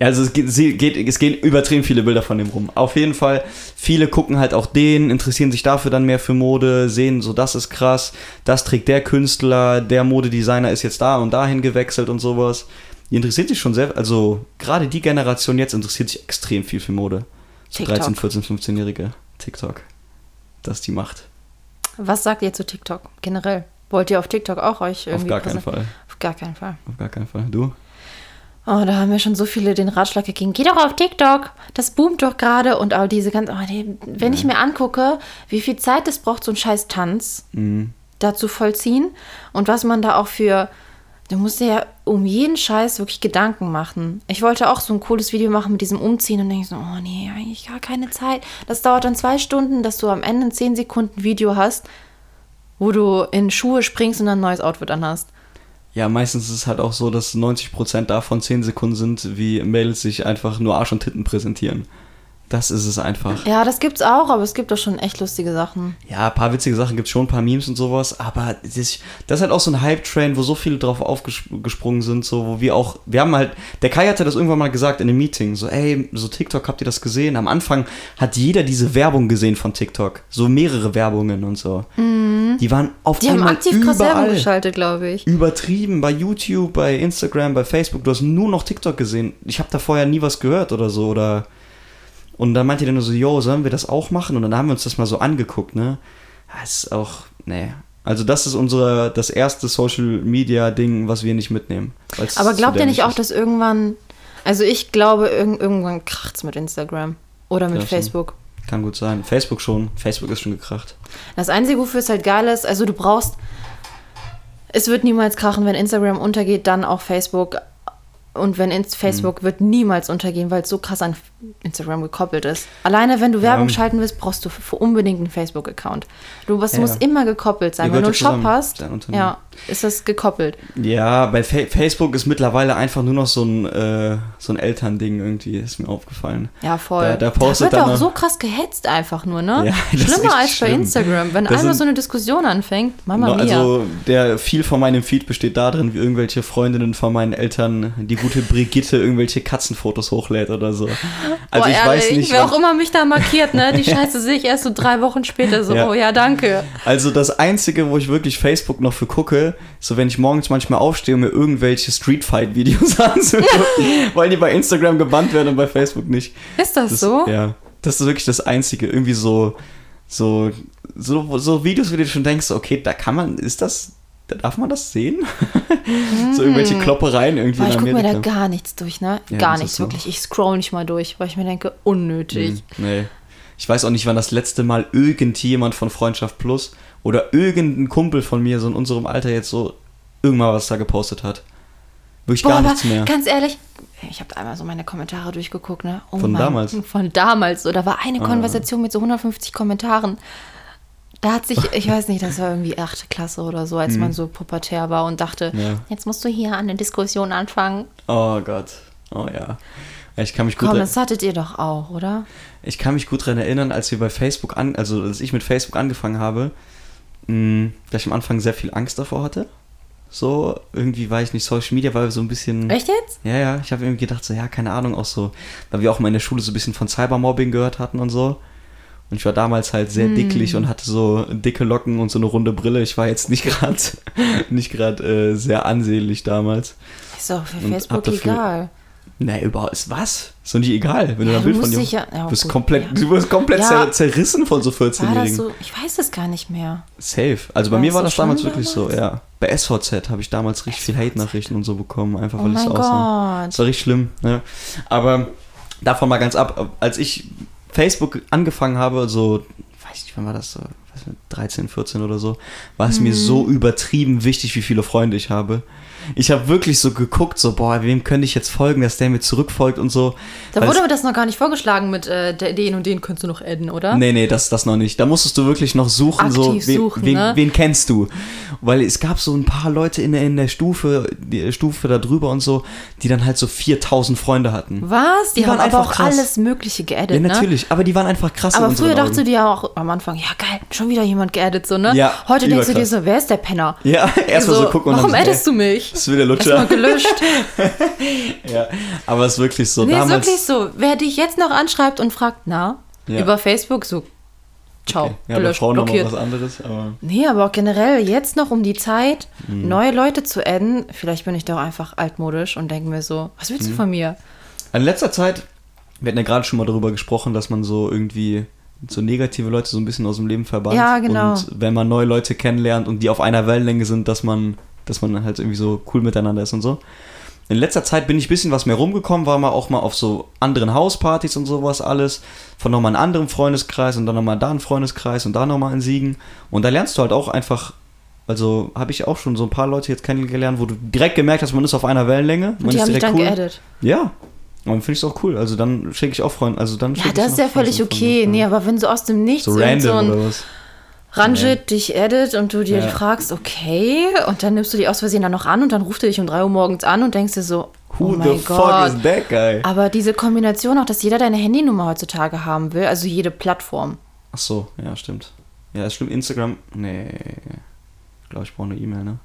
Also es gehen übertrieben viele Bilder von dem rum. Auf jeden Fall, viele gucken halt auch den, interessieren sich dafür dann mehr für Mode, sehen so, das ist krass, das trägt der Künstler, der Modedesigner ist jetzt da und dahin gewechselt und sowas. Die interessiert sich schon sehr, also gerade die Generation jetzt interessiert sich extrem viel für Mode. So 13-, 14-, 15-Jährige. TikTok. Das ist die Macht. Was sagt ihr zu TikTok generell? Wollt ihr auf TikTok auch euch irgendwie... Auf gar keinen Fall. Du? Oh, da haben wir schon so viele den Ratschlag gegeben. Geh doch auf TikTok. Das boomt doch gerade. Und all diese ganzen... Wenn ich mir angucke, wie viel Zeit es braucht, so einen scheiß Tanz da zu vollziehen. Und was man da auch für... Du musst dir ja um jeden Scheiß wirklich Gedanken machen. Ich wollte auch so ein cooles Video machen mit diesem Umziehen und denke so, oh nee, eigentlich gar keine Zeit. Das dauert dann 2 Stunden, dass du am Ende ein 10-Sekunden-Video hast, wo du in Schuhe springst und dann ein neues Outfit anhast. Ja, meistens ist es halt auch so, dass 90% davon 10 Sekunden sind, wie Mädels sich einfach nur Arsch und Titten präsentieren. Das ist es einfach. Ja, das gibt's auch, aber es gibt auch schon echt lustige Sachen. Ja, ein paar witzige Sachen gibt's schon, ein paar Memes und sowas, aber das ist halt auch so ein Hype-Train, wo so viele drauf aufgesprungen sind, so, wo wir haben halt, der Kai hatte das irgendwann mal gesagt in einem Meeting, so, ey, so TikTok, habt ihr das gesehen? Am Anfang hat jeder diese Werbung gesehen von TikTok, so mehrere Werbungen und so. Mhm. Die waren auf einmal überall. Die haben aktiv krass Werbung geschaltet, glaube ich. Übertrieben, bei YouTube, bei Instagram, bei Facebook, du hast nur noch TikTok gesehen. Ich habe da vorher nie was gehört oder so, oder... Und dann meinte der nur so, yo, sollen wir das auch machen? Und dann haben wir uns das mal so angeguckt, ne? Das ist auch, ne. Also das ist das erste Social-Media-Ding, was wir nicht mitnehmen. Aber glaubt ihr nicht auch, dass irgendwann, also ich glaube, irgendwann kracht's mit Instagram oder mit Facebook. Kann gut sein. Facebook ist schon gekracht. Das Einzige, wofür es halt geil ist, also du brauchst, es wird niemals krachen, wenn Instagram untergeht, dann auch Facebook. Und Facebook wird niemals untergehen, weil es so krass an Instagram gekoppelt ist. Alleine, wenn du Werbung schalten willst, brauchst du unbedingt einen Facebook-Account. Du musst immer gekoppelt sein. Wenn du einen Shop hast, ist das gekoppelt. Ja, bei Facebook ist mittlerweile einfach nur noch so ein Elternding irgendwie, ist mir aufgefallen. Ja, voll. Da wird auch so krass gehetzt einfach nur, ne? Ja, schlimmer als bei Instagram. Wenn einmal so eine Diskussion anfängt, Mama mia. Also, viel von meinem Feed besteht darin, wie irgendwelche Freundinnen von meinen Eltern, die gute Brigitte irgendwelche Katzenfotos hochlädt oder so. Also boah, ich weiß nicht, wer auch immer mich da markiert, ne? Die Scheiße sehe ich erst so 3 Wochen später so, ja. Oh ja, danke. Also das Einzige, wo ich wirklich Facebook noch für gucke, so wenn ich morgens manchmal aufstehe, um mir irgendwelche Streetfight-Videos anzugucken, weil die bei Instagram gebannt werden und bei Facebook nicht. Ist das so? Ja, das ist wirklich das Einzige. Irgendwie so Videos, wo du schon denkst, okay, da kann man, ist das... Darf man das sehen? So irgendwelche Kloppereien irgendwie. Boah, ich gucke mir da gar nichts durch, ne? Ja, gar nichts, wirklich. Ich scroll nicht mal durch, weil ich mir denke, unnötig. Nee. Ich weiß auch nicht, wann das letzte Mal irgendjemand von Freundschaft Plus oder irgendein Kumpel von mir so in unserem Alter jetzt so irgendwann was da gepostet hat. Wirklich boah, gar nichts mehr. Ganz ehrlich, ich habe einmal so meine Kommentare durchgeguckt, ne? Oh von Mann, damals? Von damals. So, da war eine Konversation mit so 150 Kommentaren. Da hat sich, ich weiß nicht, das war irgendwie 8. Klasse oder so, als man so pubertär war und dachte, jetzt musst du hier an der Diskussion anfangen. Oh Gott, oh ja. Ich kann mich gut das hattet ihr doch auch, oder? Ich kann mich gut daran erinnern, als wir bei Facebook, als ich mit Facebook angefangen habe, dass ich am Anfang sehr viel Angst davor hatte. So, irgendwie war ich nicht Social Media, weil wir so ein bisschen... Echt jetzt? Ja, ja, ich habe irgendwie gedacht, so, ja, keine Ahnung, auch so, weil wir auch mal in der Schule so ein bisschen von Cybermobbing gehört hatten und so. Und ich war damals halt sehr dicklich und hatte so dicke Locken und so eine runde Brille. Ich war jetzt nicht gerade sehr ansehnlich damals. Ist auch für Facebook egal. Nee, überhaupt ist was? Ist doch nicht egal, wenn du ein Bild von dir... Du wirst komplett zerrissen von so 14-Jährigen. So, ich weiß das gar nicht mehr. Safe. Also bei mir war das damals wirklich so, ja. Bei SVZ habe ich damals richtig viel Hate-Nachrichten und so bekommen, einfach weil ich so aussah. Das war richtig schlimm. Ja. Aber davon mal ganz ab, als ich... Facebook angefangen habe, so, weiß nicht, wann war das so, 13, 14 oder so, war es mir so übertrieben wichtig, wie viele Freunde ich habe. Ich habe wirklich so geguckt, so, boah, wem könnte ich jetzt folgen, dass der mir zurückfolgt und so. Da wurde mir das noch gar nicht vorgeschlagen mit den und den könntest du noch adden, oder? Nee, das noch nicht. Da musstest du wirklich noch suchen, wen kennst du? Weil es gab so ein paar Leute in der Stufe da drüber und so, die dann halt so 4000 Freunde hatten. Was? Die haben aber auch krass. Alles Mögliche geaddet, ja, natürlich, ne? Aber die waren einfach krass. Aber früher dachtest du dir auch am Anfang, ja geil, schon wieder jemand geaddet, so, ne? Ja, heute denkst du dir so, wer ist der Penner? Ja, erstmal so gucken und warum addest du mich? Das ist wieder Lutscher. Erstmal gelöscht. Ja, aber es ist wirklich so. Nee, damals, ist wirklich so. Wer dich jetzt noch anschreibt und fragt, über Facebook, so, ciao, okay. Ja, gelöscht, Frauen blockiert. Noch was anderes, aber nee, aber auch generell jetzt noch um die Zeit, neue Leute zu adden. Vielleicht bin ich da auch einfach altmodisch und denke mir so, was willst du von mir? In letzter Zeit, wir hatten ja gerade schon mal darüber gesprochen, dass man so irgendwie... so negative Leute so ein bisschen aus dem Leben verbannt. Ja, genau. Und wenn man neue Leute kennenlernt und die auf einer Wellenlänge sind, dass man halt irgendwie so cool miteinander ist und so. In letzter Zeit bin ich ein bisschen was mehr rumgekommen, war mal auch mal auf so anderen Hauspartys und sowas alles, von nochmal einem anderen Freundeskreis und dann nochmal da einen Freundeskreis und da nochmal in Siegen. Und da lernst du halt auch einfach, also habe ich auch schon so ein paar Leute jetzt kennengelernt, wo du direkt gemerkt hast, man ist auf einer Wellenlänge. Man und die ist haben direkt mich dann geaddet. Ja. Und dann finde ich es auch cool. Also dann schicke ich auch Freunde. Also dann ja, das ist ja völlig okay. Nee, aber wenn so aus dem Nichts so random oder was? Ranjit dich addet und du dir fragst, okay, und dann nimmst du die aus Versehen dann noch an und dann ruft er dich um 3 Uhr morgens an und denkst dir so, who the fuck is that guy? Aber diese Kombination auch, dass jeder deine Handynummer heutzutage haben will, also jede Plattform. Ach so, ja, stimmt. Ja, ist schlimm. Instagram, nee. Ich glaube, ich brauche eine E-Mail, ne?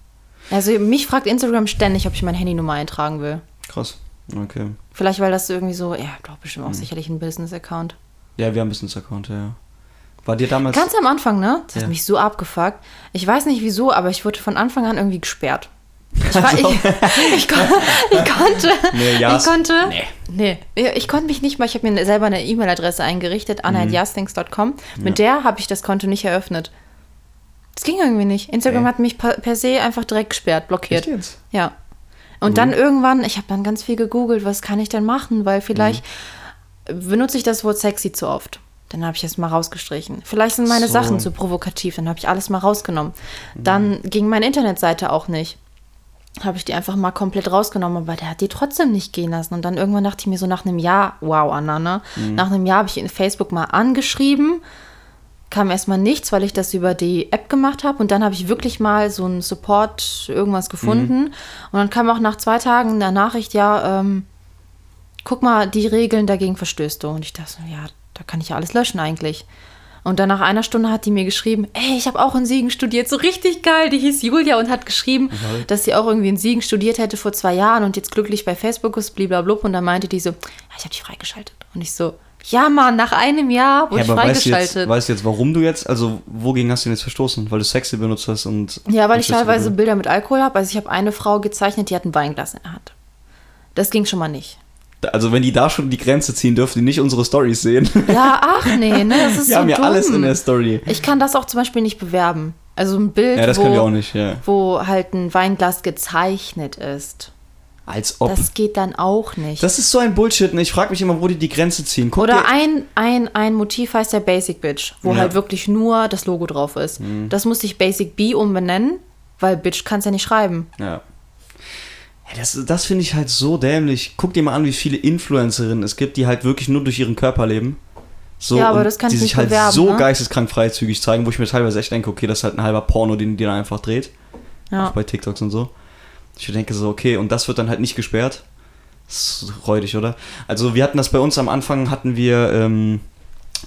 Also mich fragt Instagram ständig, ob ich meine Handynummer eintragen will. Krass. Okay. Vielleicht, weil das irgendwie so, ja, doch bestimmt auch sicherlich ein Business-Account. Ja, wir haben einen Business-Account, ja. War dir damals... Ganz am Anfang, ne? Das hat mich so abgefuckt. Ich weiß nicht wieso, aber ich wurde von Anfang an irgendwie gesperrt. Ich konnte mich nicht mal, ich habe mir selber eine E-Mail-Adresse eingerichtet, anna@yastings.com. Mit der habe ich das Konto nicht eröffnet. Das ging irgendwie nicht. Instagram hat mich per se einfach direkt gesperrt, blockiert. Echt jetzt? Ja. Und dann irgendwann, ich habe dann ganz viel gegoogelt, was kann ich denn machen, weil vielleicht benutze ich das Wort sexy zu oft. Dann habe ich es mal rausgestrichen. Vielleicht sind meine Sachen zu provokativ, dann habe ich alles mal rausgenommen. Dann ging meine Internetseite auch nicht. Habe ich die einfach mal komplett rausgenommen, aber der hat die trotzdem nicht gehen lassen. Und dann irgendwann dachte ich mir so nach einem Jahr, wow, Anna, ne? Nach einem Jahr habe ich in Facebook mal angeschrieben, kam erstmal nichts, weil ich das über die App gemacht habe und dann habe ich wirklich mal so einen Support irgendwas gefunden und dann kam auch nach 2 Tagen eine Nachricht, guck mal, die Regeln, dagegen verstößt du und ich dachte, ja, da kann ich ja alles löschen eigentlich Und dann nach einer Stunde hat die mir geschrieben, ey, ich habe auch in Siegen studiert, so richtig geil. Die hieß Julia und hat geschrieben, dass sie auch irgendwie in Siegen studiert hätte vor 2 Jahren und jetzt glücklich bei Facebook ist, blablabla. Und dann meinte die so, ich habe dich freigeschaltet. Und ich so, ja Mann, nach einem Jahr wurde ich freigeschaltet. Weißt du jetzt, warum du jetzt, also wogegen hast du denn jetzt verstoßen? Weil du Sexy benutzt hast und... Ja, weil ich teilweise Bilder mit Alkohol habe. Also ich habe eine Frau gezeichnet, die hat ein Weinglas in der Hand. Das ging schon mal nicht. Also wenn die da schon die Grenze ziehen, dürfen die nicht unsere Storys sehen. Ja, ach nee, ne, das ist so dumm. Wir haben ja alles in der Story. Ich kann das auch zum Beispiel nicht bewerben. Also ein Bild, ja, das können wir auch nicht, ja, wo halt ein Weinglas gezeichnet ist. Als ob. Das geht dann auch nicht. Das ist so ein Bullshit, ne? Ich frage mich immer, wo die Grenze ziehen. Guck oder ein Motiv heißt ja Basic Bitch, wo halt wirklich nur das Logo drauf ist. Mhm. Das musste ich Basic B umbenennen, weil Bitch kannst ja nicht schreiben. Ja. Das finde ich halt so dämlich. Guck dir mal an, wie viele Influencerinnen es gibt, die halt wirklich nur durch ihren Körper leben. So, ja, aber das kann ich nicht bewerben. Die sich halt so geisteskrank freizügig zeigen, wo ich mir teilweise echt denke, okay, das ist halt ein halber Porno, den die dann einfach dreht. Ja. Auch bei TikToks und so. Ich denke so, okay, und das wird dann halt nicht gesperrt. Das ist räudig, oder? Also wir hatten das bei uns am Anfang, hatten wir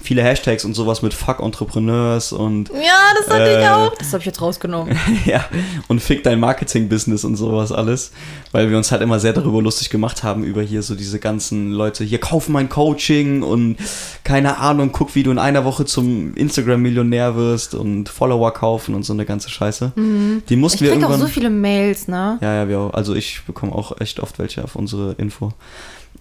viele Hashtags und sowas mit Fuck Entrepreneurs und... Ja, das hatte ich auch. Das habe ich jetzt rausgenommen. Ja, und Fick dein Marketing-Business und sowas alles, weil wir uns halt immer sehr darüber lustig gemacht haben, über hier so diese ganzen Leute, hier kauf mein Coaching und keine Ahnung, guck, wie du in einer Woche zum Instagram-Millionär wirst und Follower kaufen und so eine ganze Scheiße. Mhm. Die mussten wir irgendwann... Ich krieg auch so viele Mails, ne? Ja, ja, wir auch. Also ich bekomme auch echt oft welche auf unsere Info.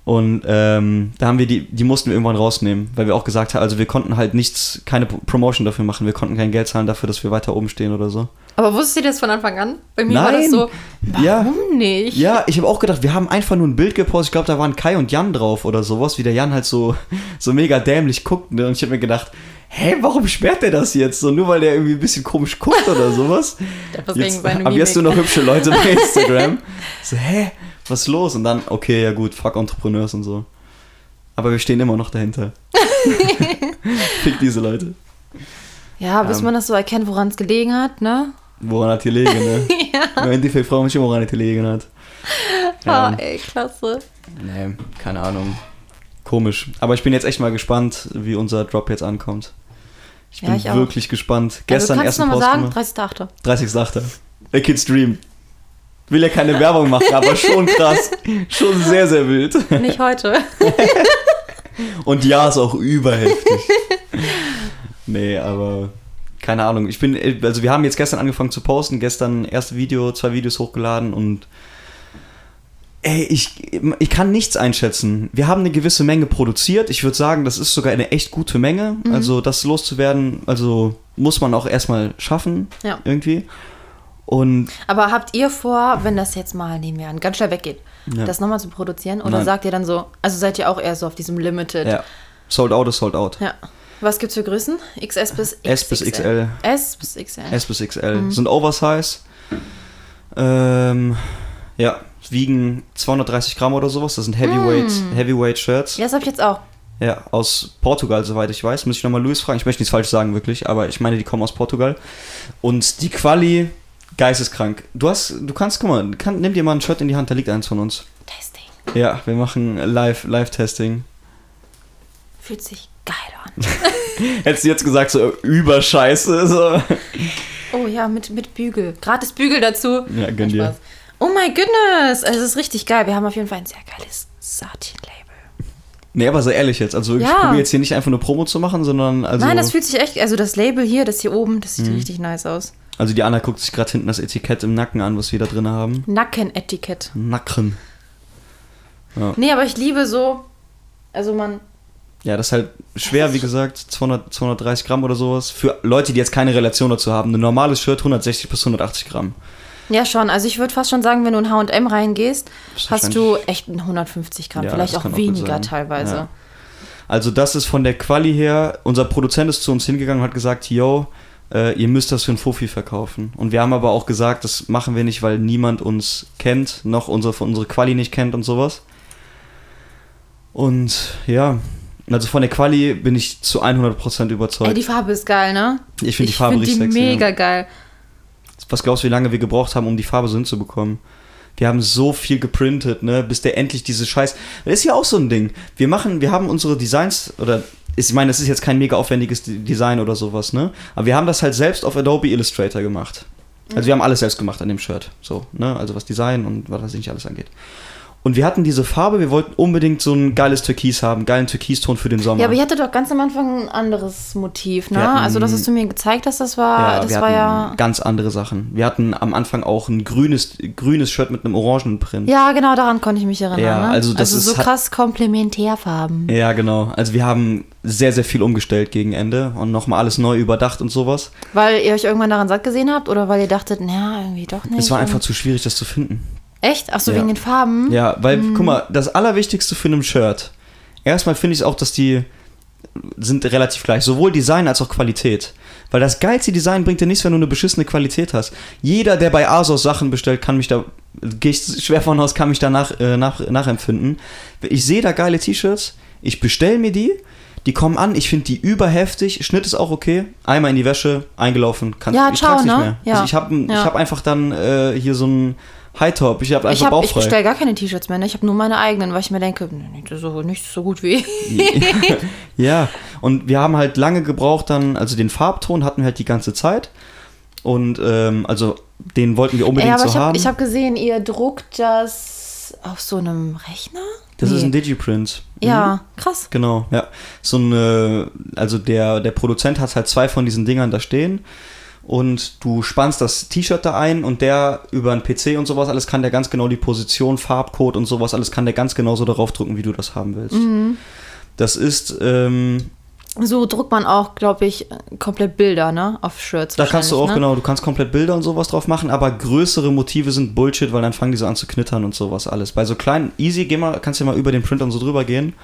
Und da haben wir die mussten wir irgendwann rausnehmen, weil wir auch gesagt haben, also wir konnten halt nichts, keine Promotion dafür machen, wir konnten kein Geld zahlen dafür, dass wir weiter oben stehen oder so. Aber wusstet ihr das von Anfang an? Bei mir war das so, warum nicht? Ja, ich habe auch gedacht, wir haben einfach nur ein Bild gepostet, ich glaube, da waren Kai und Jan drauf oder sowas, wie der Jan halt so mega dämlich guckt, ne? Und ich habe mir gedacht, hä, warum sperrt der das jetzt so? Nur weil der irgendwie ein bisschen komisch guckt oder sowas? Jetzt, aber jetzt nur noch hübsche Leute bei Instagram. So, hä? Was ist los? Und dann, okay, ja gut, fuck Entrepreneurs und so. Aber wir stehen immer noch dahinter. Fick diese Leute. Ja, bis man das so erkennt, woran es gelegen hat, ne? Woran hat gelegen, ne? Ja. Im Endeffekt frage ich mich immer, woran es gelegen hat. Ja, ey, klasse. Nee, keine Ahnung. Komisch. Aber ich bin jetzt echt mal gespannt, wie unser Drop jetzt ankommt. Ich bin wirklich gespannt. Gestern erst einen Post gemacht. Kannst du nochmal sagen? 30.8. A Kids Stream. Will ja keine Werbung machen, aber schon krass. Schon sehr, sehr wild. Nicht heute. Und ja, ist auch überheftig. Nee, aber keine Ahnung. Also wir haben jetzt gestern angefangen zu posten. Gestern erste Video, 2 Videos hochgeladen und ey, ich kann nichts einschätzen. Wir haben eine gewisse Menge produziert. Ich würde sagen, das ist sogar eine echt gute Menge. Mhm. Also das loszuwerden, also muss man auch erstmal schaffen irgendwie. Und aber habt ihr vor, wenn das jetzt mal nehmen wir an, ganz schnell weggeht, das nochmal zu produzieren? Oder sagt ihr dann so, also seid ihr auch eher so auf diesem Limited? Ja, sold out ist sold out. Ja. Was gibt's für Größen? XS bis XXL. S bis XL. S bis XL. S bis XL. Mhm. Sind Oversize. Ja, wiegen 230 Gramm oder sowas. Das sind Heavyweight-Shirts. Ja, das habe ich jetzt auch. Ja, aus Portugal, soweit ich weiß. Muss ich nochmal Louis fragen. Ich möchte nichts falsch sagen, wirklich. Aber ich meine, die kommen aus Portugal. Und die Quali... Geisteskrank. Nimm dir mal ein Shirt in die Hand, da liegt eins von uns. Testing. Ja, wir machen Live-Testing. Fühlt sich geil an. Hättest du jetzt gesagt, so überscheiße. So. Oh ja, mit Bügel. Gratis Bügel dazu. Ja, gönn dir. Oh my goodness. Also, es ist richtig geil. Wir haben auf jeden Fall ein sehr geiles Satin-Label. Nee, aber so ehrlich jetzt. Also, ich probiere jetzt hier nicht einfach nur Promo zu machen, sondern... Also nein, das fühlt sich echt... Also, das Label hier, das hier oben, das sieht richtig nice aus. Also die Anna guckt sich gerade hinten das Etikett im Nacken an, was wir da drin haben. Nackenetikett. Nacken. Ja. Nee, aber ich liebe so, also man... Ja, das ist halt schwer, wie gesagt, 230 Gramm oder sowas. Für Leute, die jetzt keine Relation dazu haben. Ein normales Shirt 160 bis 180 Gramm. Ja, schon. Also ich würde fast schon sagen, wenn du in H&M reingehst, hast du echt 150 Gramm. Ja, vielleicht auch weniger teilweise. Ja. Also das ist von der Quali her. Unser Produzent ist zu uns hingegangen und hat gesagt, yo... ihr müsst das für einen Fuffi verkaufen. Und wir haben aber auch gesagt, das machen wir nicht, weil niemand uns kennt, noch unsere Quali nicht kennt und sowas. Und ja, also von der Quali bin ich zu 100% überzeugt. Ey, die Farbe ist geil, ne? Ich finde die Farbe richtig sexy. Ich finde die mega geil. Was glaubst du, wie lange wir gebraucht haben, um die Farbe so hinzubekommen? Wir haben so viel geprintet, ne? Bis der endlich diese Scheiß... Das ist ja auch so ein Ding. Wir haben unsere Designs oder... ich meine, das ist jetzt kein mega aufwendiges Design oder sowas, ne? Aber wir haben das halt selbst auf Adobe Illustrator gemacht. Also wir haben alles selbst gemacht an dem Shirt, so, ne? Also was Design und was nicht alles angeht. Und wir hatten diese Farbe, wir wollten unbedingt so ein geiles Türkis haben, geilen Türkiston für den Sommer. Ja, aber ihr hattet doch ganz am Anfang ein anderes Motiv, ne? Hatten, also das hast du mir gezeigt, dass das war, ja, das wir war ja... ganz andere Sachen. Wir hatten am Anfang auch ein grünes Shirt mit einem orangenen Print. Ja, genau, daran konnte ich mich erinnern. Ja, also, ne? Das also so krass Komplementärfarben. Ja, genau. Also wir haben sehr, sehr viel umgestellt gegen Ende und nochmal alles neu überdacht und sowas. Weil ihr euch irgendwann daran satt gesehen habt oder weil ihr dachtet, naja, irgendwie doch nicht. Es war einfach zu schwierig, das zu finden. Echt? Achso, ja. Wegen den Farben? Ja, weil, guck mal, das Allerwichtigste für ein Shirt, erstmal finde ich auch, dass die sind relativ gleich, sowohl Design als auch Qualität. Weil das geilste Design bringt dir nichts, wenn du eine beschissene Qualität hast. Jeder, der bei Asos Sachen bestellt, kann mich da, gehe ich schwer von aus, kann mich da nachempfinden. Ich sehe da geile T-Shirts, ich bestelle mir die, die kommen an, ich finde die überheftig, Schnitt ist auch okay, einmal in die Wäsche, eingelaufen, kann, ja, ich trage es nicht mehr. Ja. Also ich habe hab einfach dann hier so ein High-Top, ich habe einfach bauchfrei. Ich bestelle gar keine T-Shirts mehr, ne? Ich habe nur meine eigenen, weil ich mir denke, das ist nicht so gut wie ich. Ja, und wir haben halt lange gebraucht dann, also den Farbton hatten wir halt die ganze Zeit und also den wollten wir unbedingt so haben. Ich habe gesehen, ihr druckt das auf so einem Rechner? Das ist ein Digiprint. Ja, krass. Genau, ja. So eine, also der Produzent hat halt 2 von diesen Dingern da stehen. Und du spannst das T-Shirt da ein und der über einen PC und sowas, alles kann der ganz genau die Position, Farbcode und sowas, alles kann der ganz genau so darauf drucken, wie du das haben willst. Mhm. Das ist... so druckt man auch, glaube ich, komplett Bilder, ne? Auf Shirts. Da kannst du auch, ne? Genau, du kannst komplett Bilder und sowas drauf machen, aber größere Motive sind Bullshit, weil dann fangen die so an zu knittern und sowas alles. Bei so kleinen, easy, kannst du ja mal über den Print und so drüber gehen.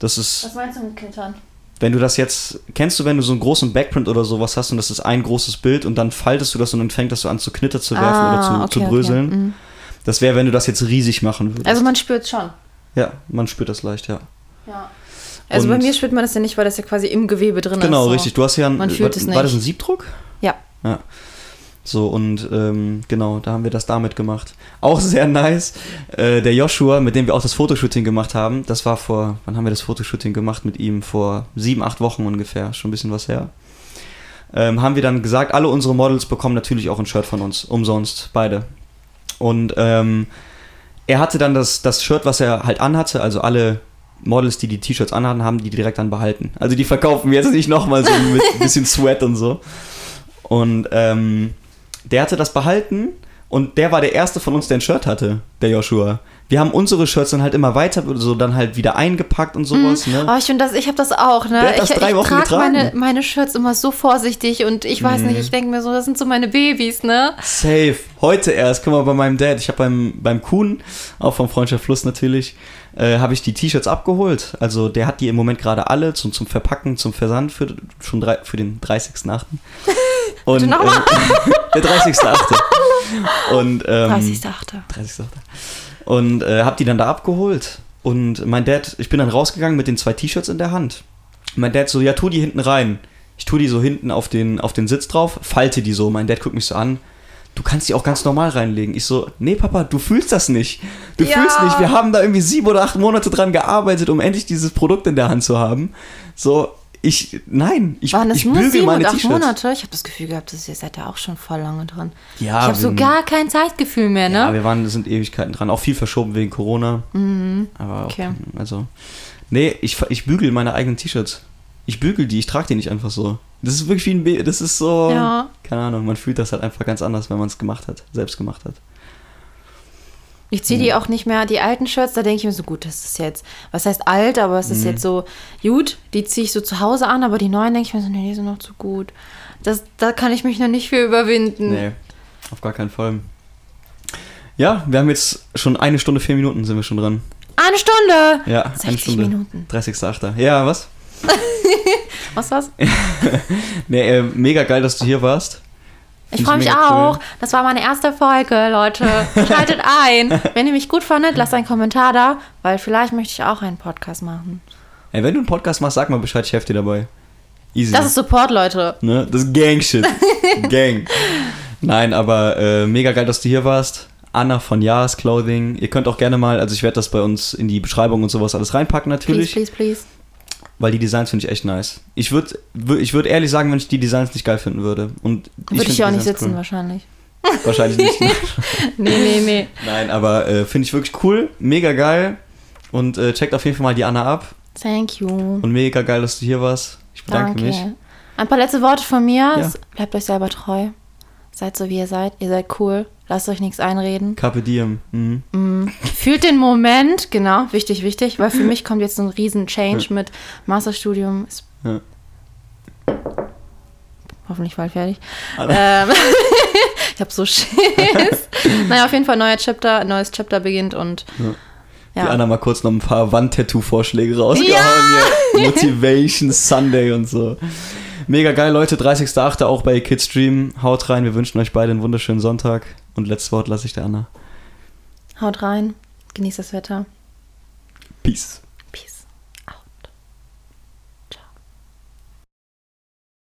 Das ist... Was meinst du mit knittern? Wenn du das jetzt, kennst du, wenn du so einen großen Backprint oder sowas hast und das ist ein großes Bild und dann faltest du das und dann fängt das so an zu knittern, zu werfen oder zu bröseln. Okay. Mhm. Das wäre, wenn du das jetzt riesig machen würdest. Also man spürt es schon. Ja, man spürt das leicht, ja. Also und bei mir spürt man das ja nicht, weil das ja quasi im Gewebe drin ist. Genau, richtig. Du hast ja einen, war das ein Siebdruck? Ja. So, und genau, da haben wir das damit gemacht. Auch sehr nice. Der Joshua, mit dem wir auch das Fotoshooting gemacht haben, das war vor, wann haben wir das Fotoshooting gemacht mit ihm? Vor 7-8 Wochen ungefähr, schon ein bisschen was her. Haben wir dann gesagt, alle unsere Models bekommen natürlich auch ein Shirt von uns, umsonst, beide. Und er hatte dann das Shirt, was er halt anhatte, also alle Models, die T-Shirts anhatten, haben die direkt dann behalten. Also die verkaufen wir jetzt nicht nochmal so mit ein bisschen Sweat und so. Und der hatte das behalten und der war der erste von uns, der ein Shirt hatte, der Joshua. Wir haben unsere Shirts dann halt immer weiter so dann halt wieder eingepackt und sowas. Ne? Oh, ich habe das auch, ne? Der hat das 3 Wochen getragen. Meine Shirts immer so vorsichtig und ich weiß nicht, ich denke mir so, das sind so meine Babys, ne? Safe. Heute erst, guck mal, bei meinem Dad, ich habe beim Kuhn, auch vom Freundschaft Plus natürlich, habe ich die T-Shirts abgeholt. Also der hat die im Moment gerade alle zum Verpacken, zum Versand für den 30.8. Und der 30.8. Und 30.8. Und hab die dann da abgeholt. Und mein Dad, ich bin dann rausgegangen mit den 2 T-Shirts in der Hand. Mein Dad so, ja, tu die hinten rein. Ich tu die so hinten auf den Sitz drauf, falte die so. Mein Dad guckt mich so an. Du kannst die auch ganz normal reinlegen. Ich so, nee, Papa, du fühlst das nicht. Du fühlst nicht. Wir haben da irgendwie 7 oder 8 Monate dran gearbeitet, um endlich dieses Produkt in der Hand zu haben. So, ich bügel meine T-Shirts. 8 Monate? Ich habe das Gefühl gehabt, ihr seid da auch schon voll lange dran. Ja, ich habe so gar kein Zeitgefühl mehr, ne? Ja, sind Ewigkeiten dran. Auch viel verschoben wegen Corona. Mhm. Aber okay. Auch, also, nee, ich bügel meine eigenen T-Shirts. Ich bügel die, ich trage die nicht einfach so. Das ist wirklich wie das ist so, keine Ahnung, man fühlt das halt einfach ganz anders, wenn man es gemacht hat, selbst gemacht hat. Ich ziehe die auch nicht mehr, die alten Shirts, da denke ich mir so, gut, das ist jetzt, was heißt alt, aber es ist jetzt so, gut, die ziehe ich so zu Hause an, aber die neuen denke ich mir so, nee, die sind noch zu gut. Da kann ich mich noch nicht für überwinden. Nee, auf gar keinen Fall. Ja, wir haben jetzt schon 1 Stunde, 4 Minuten sind wir schon dran. 1 Stunde? Ja, 60 Minuten. 30.8. Ja, was? was? Nee, mega geil, dass du hier warst. Ich freue mich auch. Cool. Das war meine erste Folge, Leute. Schaltet ein. Wenn ihr mich gut fandet, lasst einen Kommentar da, weil vielleicht möchte ich auch einen Podcast machen. Ey, wenn du einen Podcast machst, sag mal Bescheid, ich helfe dir dabei. Easy. Das ist Support, Leute. Ne? Das ist Gang-Shit. Gang. Nein, aber mega geil, dass du hier warst. Anna von Yas Clothing. Ihr könnt auch gerne mal, also ich werde das bei uns in die Beschreibung und sowas alles reinpacken natürlich. Please, please, please. weil die Designs finde ich echt nice. Ich würd ehrlich sagen, wenn ich die Designs nicht geil finden würde. Und würde ich auch nicht sitzen, cool. Wahrscheinlich. Wahrscheinlich nicht. Ne? Nee. Nein, aber finde ich wirklich cool, mega geil und checkt auf jeden Fall mal die Anna ab. Thank you. Und mega geil, dass du hier warst. Ich bedanke mich. Ein paar letzte Worte von mir. Ja. Bleibt euch selber treu. Seid so, wie ihr seid. Ihr seid cool. Lasst euch nichts einreden. Carpe diem. Mhm. Mhm. Fühlt den Moment. Genau, wichtig. Weil für mich kommt jetzt so ein riesen Change mit Masterstudium. Ist hoffentlich bald fertig. Ich hab so Schiss. Naja, auf jeden Fall neues Chapter beginnt und die Anna mal kurz noch ein paar Wandtattoo-Vorschläge rausgehauen. Ja. Motivation Sunday und so. Mega geil, Leute. 30.08. auch bei Kids Stream. Haut rein. Wir wünschen euch beide einen wunderschönen Sonntag. Und letztes Wort lasse ich der Anna. Haut rein. Genießt das Wetter. Peace.